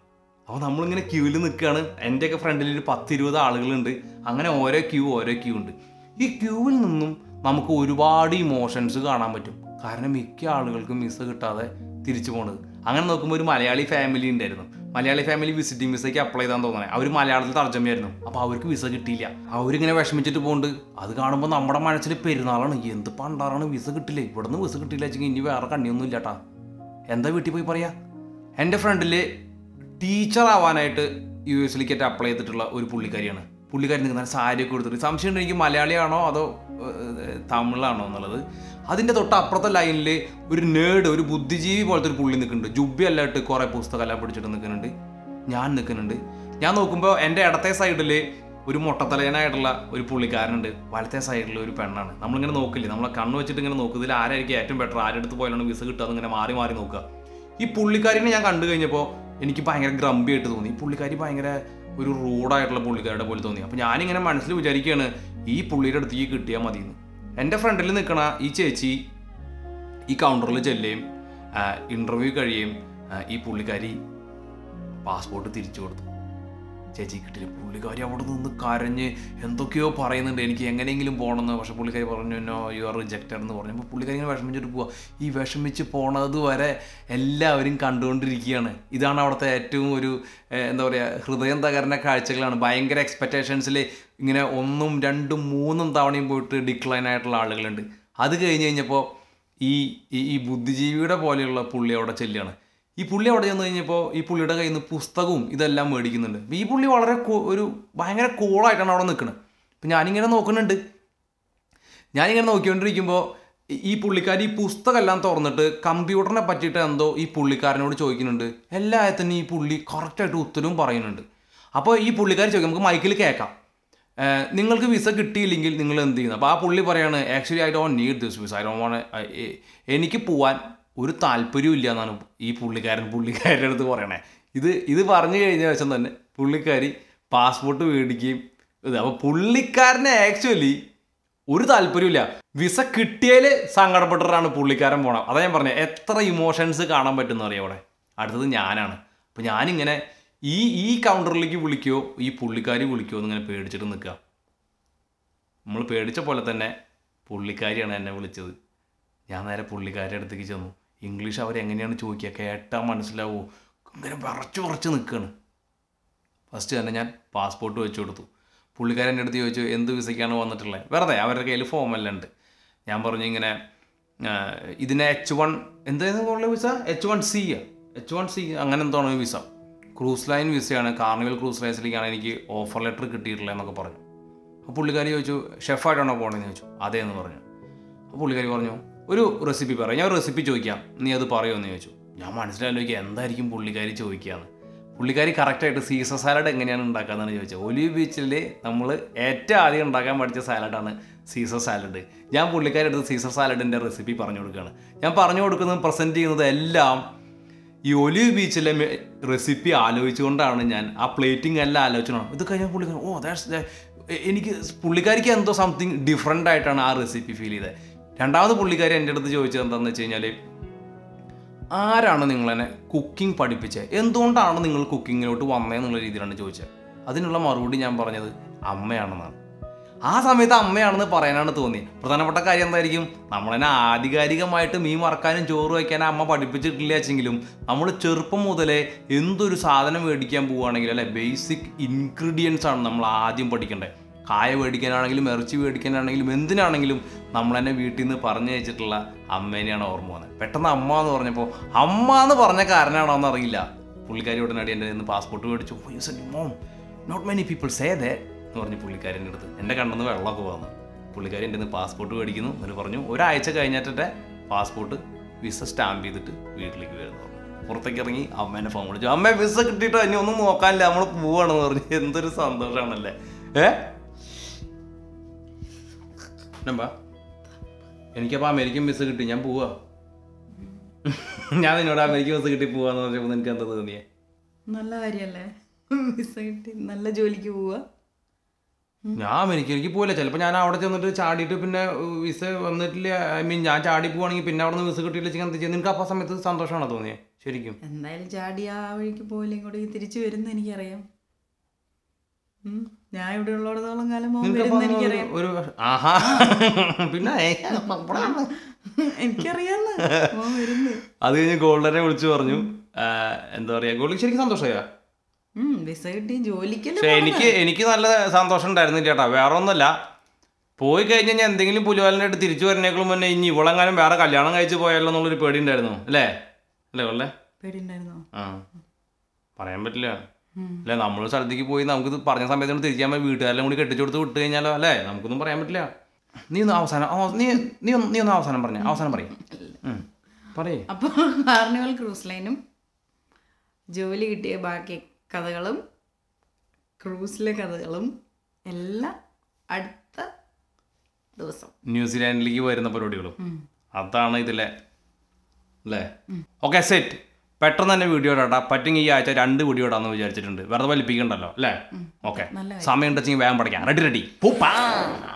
അപ്പോൾ നമ്മളിങ്ങനെ ക്യൂവിൽ നിൽക്കുകയാണ്. എൻ്റെയൊക്കെ ഫ്രണ്ടിൽ ഒരു 10-20 ആളുകളുണ്ട്. അങ്ങനെ ഓരോ ക്യൂ ഉണ്ട്. ഈ ക്യൂവിൽ നിന്നും നമുക്ക് ഒരുപാട് ഇമോഷൻസ് കാണാൻ പറ്റും. കാരണം മിക്ക ആളുകൾക്കും വിസ കിട്ടാതെ തിരിച്ചു പോണത്. അങ്ങനെ നോക്കുമ്പോൾ ഒരു മലയാളി ഫാമിലി ഉണ്ടായിരുന്നു. മലയാളി ഫാമിലി വിസിറ്റിംഗ് വിസയ്ക്ക് അപ്ലൈ ചെയ്താൽ തോന്നണേ. അവർ മലയാളത്തിൽ തർജ്ജമയായിരുന്നു. അപ്പോൾ അവർക്ക് വിസ കിട്ടിയില്ല. അവരിങ്ങനെ വിഷമിച്ചിട്ട് പോകുന്നുണ്ട്. അത് കാണുമ്പോൾ നമ്മുടെ മനസ്സിൽ പെരുന്നാളാണ്. എന്ത് പണ്ടാറാണ് വിസ കിട്ടില്ല, ഇവിടെ നിന്ന് വിസ കിട്ടില്ല വെച്ചെങ്കിൽ ഇനി വേറെ കണ്ണിയൊന്നും ഇല്ലാട്ടാ. എന്താ വീട്ടിൽ പോയി പറയാ. എൻ്റെ ഫ്രണ്ടിൽ ടീച്ചറാവാനായിട്ട് US അപ്ലൈ ചെയ്തിട്ടുള്ള ഒരു പുള്ളിക്കാരിയാണ്. പുള്ളിക്കാരി നിൽക്കുന്ന സാരിയൊക്കെ കൊടുത്തിട്ട് സംശയം ഉണ്ട് എനിക്ക് മലയാളിയാണോ അതോ തമിഴാണോ എന്നുള്ളത്. അതിൻ്റെ തൊട്ട് അപ്പുറത്തെ ലൈനിൽ ഒരു നേർഡ്, ഒരു ബുദ്ധിജീവി പോലത്തെ ഒരു പുള്ളി നിൽക്കുന്നുണ്ട്. ജുബ്ബിയെല്ലാം ഇട്ട് കുറേ പുസ്തകമെല്ലാം പിടിച്ചിട്ട് നിൽക്കുന്നുണ്ട്. ഞാൻ നിൽക്കുന്നുണ്ട്. ഞാൻ നോക്കുമ്പോൾ എൻ്റെ ഇടത്തെ സൈഡിൽ ഒരു മൊട്ടത്തലയനായിട്ടുള്ള ഒരു പുള്ളിക്കാരനുണ്ട്. വലത്തെ സൈഡിൽ ഒരു പെണ്ണാണ്. നമ്മളിങ്ങനെ നോക്കില്ലേ, നമ്മളെ കണ്ണ് വെച്ചിട്ട് ഇങ്ങനെ നോക്കുക, ഇതിൽ ആരായിരിക്കും ഏറ്റവും ബെറ്റർ, ആരെടുത്ത് പോയാലാണ് വിസ കിട്ടുക എന്നിങ്ങനെ മാറി നോക്കുക. ഈ പുള്ളിക്കാരിനെ ഞാൻ കണ്ടു കഴിഞ്ഞപ്പോൾ എനിക്ക് ഭയങ്കര ഗ്രമ്പിയായിട്ട് തോന്നി. ഈ പുള്ളിക്കാരി ഭയങ്കര ഒരു റൂഡായിട്ടുള്ള പുള്ളിക്കാരുടെ പോലെ തോന്നി. അപ്പോൾ ഞാനിങ്ങനെ മനസ്സിൽ വിചാരിക്കുകയാണ് ഈ പുള്ളിയുടെ അടുത്ത് ഈ കിട്ടിയാൽ മതിയെന്ന്. എൻ്റെ ഫ്രണ്ടിൽ നിൽക്കണ ഈ ചേച്ചി ഈ കൗണ്ടറിൽ ചെല്ലുകയും ഇൻ്റർവ്യൂ കഴിയുകയും ഈ പുള്ളിക്കാരി പാസ്പോർട്ട് തിരിച്ചു കൊടുത്തു. ചേച്ചി കിട്ടില്ല. പുള്ളിക്കാരി അവിടെ നിന്ന് കരഞ്ഞ് എന്തൊക്കെയോ പറയുന്നുണ്ട്, എനിക്ക് എങ്ങനെയെങ്കിലും പോകണമെന്ന്. പക്ഷേ പുള്ളിക്കാരി പറഞ്ഞു നോ യു ആർ റിജക്റ്റഡ് എന്ന് പറഞ്ഞു. അപ്പോൾ പുള്ളിക്കാരി ഇങ്ങനെ വിഷമിച്ചിട്ട് പോവുക. ഈ വിഷമിച്ച് പോണത് വരെ എല്ലാവരും കണ്ടുകൊണ്ടിരിക്കുകയാണ്. ഇതാണ് അവിടുത്തെ ഏറ്റവും ഒരു എന്താ പറയുക, ഹൃദയം തകരുന്ന കാഴ്ചകളാണ്. ഭയങ്കര എക്സ്പെക്റ്റേഷൻസിൽ ഇങ്ങനെ 1, 2, 3 തവണയും പോയിട്ട് ഡിക്ലൈൻ ആയിട്ടുള്ള ആളുകളുണ്ട്. അത് കഴിഞ്ഞ് കഴിഞ്ഞപ്പോൾ ഈ ബുദ്ധിജീവിയുടെ പോലെയുള്ള പുള്ളി അവിടെ ചെല്ലുകയാണ്. ഈ പുള്ളി അവിടെ ചെന്ന് കഴിഞ്ഞപ്പോൾ ഈ പുള്ളിയുടെ കയ്യിൽ നിന്ന് പുസ്തകവും ഇതെല്ലാം മേടിക്കുന്നുണ്ട്. ഈ പുള്ളി വളരെ ഒരു ഭയങ്കര കൂളായിട്ടാണ് അവിടെ നിൽക്കുന്നത്. അപ്പം ഞാനിങ്ങനെ നോക്കിക്കൊണ്ടിരിക്കുമ്പോൾ ഈ പുള്ളിക്കാരി ഈ പുസ്തകമെല്ലാം തുറന്നിട്ട് കമ്പ്യൂട്ടറിനെ പറ്റിയിട്ട് എന്തോ ഈ പുള്ളിക്കാരനോട് ചോദിക്കുന്നുണ്ട്. എല്ലാത്തിനും ഈ പുള്ളി കറക്റ്റായിട്ട് ഉത്തരവും പറയുന്നുണ്ട്. അപ്പോൾ ഈ പുള്ളിക്കാരി ചോദിക്കും, നമുക്ക് മൈക്കിൽ കേൾക്കാം, നിങ്ങൾക്ക് വിസ കിട്ടിയില്ലെങ്കിൽ നിങ്ങൾ എന്ത് ചെയ്യുന്നത്. അപ്പോൾ ആ പുള്ളി പറയാണ് actually I don't need this visa, I don't want, എനിക്ക് പോവാൻ ഒരു താല്പര്യവും ഇല്ല എന്നാണ് ഈ പുള്ളിക്കാരുടെ അടുത്ത് പറയണേ. ഇത് പറഞ്ഞു കഴിഞ്ഞ ശേഷം തന്നെ പുള്ളിക്കാരി പാസ്പോർട്ട് മേടിക്കുകയും ഇത്. അപ്പോൾ പുള്ളിക്കാരന് ആക്ച്വലി ഒരു താല്പര്യമില്ല. വിസ കിട്ടിയാൽ സങ്കടപ്പെട്ടിട്ടാണ് പുള്ളിക്കാരൻ പോകണം. അതാ ഞാൻ പറഞ്ഞത് എത്ര ഇമോഷൻസ് കാണാൻ പറ്റുന്ന അറിയാം അവിടെ. അടുത്തത് ഞാനാണ്. അപ്പോൾ ഞാനിങ്ങനെ ഈ കൗണ്ടറിലേക്ക് വിളിക്കുകയോ ഈ പുള്ളിക്കാരി വിളിക്കുകയോ എന്നിങ്ങനെ പേടിച്ചിട്ട് നിൽക്കുക. നമ്മൾ പേടിച്ച പോലെ തന്നെ പുള്ളിക്കാരിയാണ് എന്നെ വിളിച്ചത്. ഞാൻ നേരെ പുള്ളിക്കാരുടെ അടുത്തേക്ക് ചെന്നു. ഇംഗ്ലീഷ് അവരെങ്ങനെയാണ് ചോദിക്കുക, കേട്ടാൽ മനസ്സിലാവുമോ, ഇങ്ങനെ വിറച്ച് നിൽക്കുകയാണ്. ഫസ്റ്റ് തന്നെ ഞാൻ പാസ്പോർട്ട് വെച്ച് കൊടുത്തു. പുള്ളിക്കാരൻ്റെ അടുത്ത് ചോദിച്ചു എന്ത് വിസയ്ക്കാണ് വന്നിട്ടുള്ളത്. വെറുതെ അവരുടെ കയ്യിൽ ഫോമെല്ലാം ഉണ്ട്. ഞാൻ പറഞ്ഞു ഇങ്ങനെ ഇതിനെ H1 എന്തായിരുന്നു വിസ, H1C അങ്ങനെ എന്താണ് ഈ വിസ, ക്രൂസ് ലൈൻ വിസയാണ്, കാർണിവൽ ക്രൂസ് ലൈൻസിലേക്കാണ് എനിക്ക് ഓഫർ ലെറ്റർ കിട്ടിയിട്ടുള്ളത് എന്നൊക്കെ പറഞ്ഞു. അപ്പോൾ പുള്ളിക്കാരി ചോദിച്ചു ഷെഫായിട്ടാണോ പോകണമെന്ന് ചോദിച്ചു. അതേന്ന് പറഞ്ഞു. അപ്പോൾ പുള്ളിക്കാരി പറഞ്ഞു ഒരു റെസിപ്പി പറയാം, ഞാൻ ഒരു റെസിപ്പി ചോദിക്കാം, നീ അത് പറയുമെന്ന് ചോദിച്ചു. ഞാൻ മനസ്സിലാലോചിക്കുക എന്തായിരിക്കും പുള്ളിക്കാരി ചോദിക്കുകയെന്ന്. പുള്ളിക്കാരി കറക്റ്റായിട്ട് സീസർ സാലഡ് എങ്ങനെയാണ് ഉണ്ടാക്കാമെന്നാണ് ചോദിച്ചത്. ഒലിവ് ബീച്ചിൽ നമ്മൾ ഏറ്റവും ആദ്യം ഉണ്ടാക്കാൻ പഠിച്ച സാലഡാണ് സീസർ സാലഡ്. ഞാൻ പുള്ളിക്കാരി അടുത്ത് സീസർ സാലഡിൻ്റെ റെസിപ്പി പറഞ്ഞു കൊടുക്കുകയാണ്. ഞാൻ പറഞ്ഞു കൊടുക്കുന്നതും പ്രസൻറ്റ് ചെയ്യുന്നത് എല്ലാം ഈ ഒലിവ് ബീച്ചിലെ റെസിപ്പി ആലോചിച്ചുകൊണ്ടാണ്. ഞാൻ ആ പ്ലേറ്റിംഗ് എല്ലാം ആലോചിക്കണം. ഇത് കഴിഞ്ഞാൽ പുള്ളിക്കാരി ഓ ദാറ്റ്സ്, എനിക്ക് പുള്ളിക്കാരിക്ക് എന്തോ സംതിങ് ഡിഫറെൻ്റ് ആയിട്ടാണ് ആ റെസിപ്പി ഫീൽ ചെയ്തത്. രണ്ടാമത് പുള്ളിക്കാരി എൻ്റെ അടുത്ത് ചോദിച്ചത് എന്താണെന്ന് വെച്ച് കഴിഞ്ഞാൽ ആരാണ് നിങ്ങളെന്നെ കുക്കിംഗ് പഠിപ്പിച്ചത്, എന്തുകൊണ്ടാണ് നിങ്ങൾ കുക്കിങ്ങിലോട്ട് വന്നതെന്നുള്ള രീതിയിലാണ് ചോദിച്ചത്. അതിനുള്ള മറുപടി ഞാൻ പറഞ്ഞത് അമ്മയാണെന്നാണ്. ആ സമയത്ത് അമ്മയാണെന്ന് പറയാനാണ് തോന്നിയത്. പ്രധാനപ്പെട്ട കാര്യം എന്തായിരിക്കും, നമ്മളെന്നെ ആധികാരികമായിട്ട് മീൻ വറക്കാനും ചോറ് വയ്ക്കാനും അമ്മ പഠിപ്പിച്ചിട്ടില്ല വെച്ചെങ്കിലും നമ്മൾ ചെറുപ്പം മുതലേ എന്തൊരു സാധനം മേടിക്കാൻ പോവുകയാണെങ്കിൽ അല്ലെ ബേസിക് ഇൻഗ്രീഡിയൻസ് ആണ് നമ്മൾ ആദ്യം പഠിക്കേണ്ടത്. കായ മേടിക്കാനാണെങ്കിലും ഇറച്ചി മേടിക്കാനാണെങ്കിലും എന്തിനാണെങ്കിലും നമ്മളെന്നെ വീട്ടിൽ നിന്ന് പറഞ്ഞു അയച്ചിട്ടുള്ള അമ്മേനെയാണ് ഓർമ്മ വന്നത്. പെട്ടെന്ന് അമ്മ എന്ന് പറഞ്ഞപ്പോൾ അമ്മ എന്ന് പറഞ്ഞ കാരണമാണോ എന്നറിയില്ല. പുള്ളിക്കാരി ഉടനടി എൻ്റെ നിന്ന് പാസ്പോർട്ട് മേടിച്ചു. Mom not many people say they എന്ന് പറഞ്ഞ് പുള്ളിക്കാരിൻ്റെ അടുത്ത് എൻ്റെ കണ്ണെന്ന് വെള്ളമൊക്കെ വന്നു. പുള്ളിക്കാരി എൻ്റെ നിന്ന് പാസ്പോർട്ട് മേടിക്കുന്നു എന്ന് പറഞ്ഞു. ഒരാഴ്ച കഴിഞ്ഞിട്ടെ പാസ്പോർട്ട് വിസ സ്റ്റാമ്പ് ചെയ്തിട്ട് വീട്ടിലേക്ക് വരുന്നു. പുറത്തേക്ക് ഇറങ്ങി അമ്മേനെ ഫോൺ വിളിച്ചു, അമ്മ വിസ കിട്ടിയിട്ടോ, ഇനി ഒന്നും നോക്കാനില്ല, നമ്മൾ പോവാണെന്ന് പറഞ്ഞു. എന്തൊരു സന്തോഷമാണല്ലേ. എനിക്കപ്പോൾ അമേരിക്കൻ വിസ കിട്ടി, ഞാൻ പോവാ. ഞാൻ നിന്നോട് അമേരിക്കൻ വിസ കിട്ടി പോവാന്ന് പറഞ്ഞപ്പോൾ നിനക്ക് എന്താ തോന്നിയേ? നല്ല കാര്യല്ലേ, വിസ കിട്ടി നല്ല ജോലിക്ക് പോവാ. ഞാൻ അമേരിക്കയിലേക്ക് പോവില്ല. ചിലപ്പോൾ ഞാൻ അവിടെ ചെന്നിട്ട് ചാടിയിട്ട് പിന്നെ വിസ വന്നിട്ടില്ല, ഐ മീൻ ഞാൻ ചാടി പോവാണെങ്കിൽ പിന്നെ അവിടെ നിന്ന് വിസ കിട്ടിയില്ല. നിനക്ക് അപ്പം സമയത്ത് സന്തോഷമാണോ തോന്നിയേ? ശരിക്കും എന്തായാലും ചാടി ആ വഴിക്ക് പോയില്ലേ ഇങ്ങോട്ടേക്ക് തിരിച്ചു വരുന്ന എനിക്കറിയാം. ഞാൻ ഇവിടെ ഉള്ളിടത്തോളം കാലം എനിക്കറിയാം. പിന്നെ എനിക്കറിയാന്ന് അത് കഴിഞ്ഞ് ഗോൾഡനെ വിളിച്ചു പറഞ്ഞു. എന്താ പറയാ, ഗോൾഡ് ശരിക്കും സന്തോഷമായോ? എനിക്ക് നല്ല സന്തോഷം ഉണ്ടായിരുന്നില്ല ചേട്ടാ. വേറെ ഒന്നുമല്ല, പോയി കഴിഞ്ഞ് ഞാൻ എന്തെങ്കിലും പുലിവാലിനായിട്ട് തിരിച്ചു വരുന്നേക്കാളും മുന്നേ ഇനി ഇവളെങ്ങാനും വേറെ കല്യാണം കഴിച്ച് പോയാലോ എന്നുള്ളൊരു പേടി ഉണ്ടായിരുന്നു. അല്ലേ അല്ലേ കൊള്ളേ, ആ പറയാൻ പറ്റില്ല അല്ലെ. നമ്മൾ സ്ഥലത്തേക്ക് പോയി നമുക്ക് പറഞ്ഞ സമയത്ത് തിരിച്ചാൽ വീട്ടുകാരെല്ലാം കൂടി കെട്ടിച്ചു കൊടുത്ത് വിട്ട് കഴിഞ്ഞാലോ അല്ലേ, നമുക്കൊന്നും പറയാൻ പറ്റില്ല. നീ ഒന്ന് അവസാനം നീ ഒന്ന് അവസാനം പറഞ്ഞ അവസാനം പറയേ. അപ്പോൾ കാർണിവൽ ക്രൂസ് ലൈനും ജോലി കിട്ടിയ ബാക്കി കഥകളും ക്രൂസിലെ കഥകളും എല്ലാം അടുത്ത ദിവസം ന്യൂസിലാൻഡിലേക്ക് വരുന്ന പരിപാടികളും അതാണ് ഇതിലെ അല്ലേ. Okay set. പെട്ടെന്ന് തന്നെ വീഡിയോ ഇടാം, പറ്റുമെങ്കിൽ ഈ ആഴ്ച 2 വീഡിയോ ഇടാന്ന് വിചാരിച്ചിട്ടുണ്ട്. വെറുതെ വലിപ്പിക്കണ്ടല്ലോ അല്ലേ. ഓക്കെ, സമയം ഉണ്ടെങ്കിൽ വേഗം പഠിക്കാം. റെഡി പൂപ്പാ.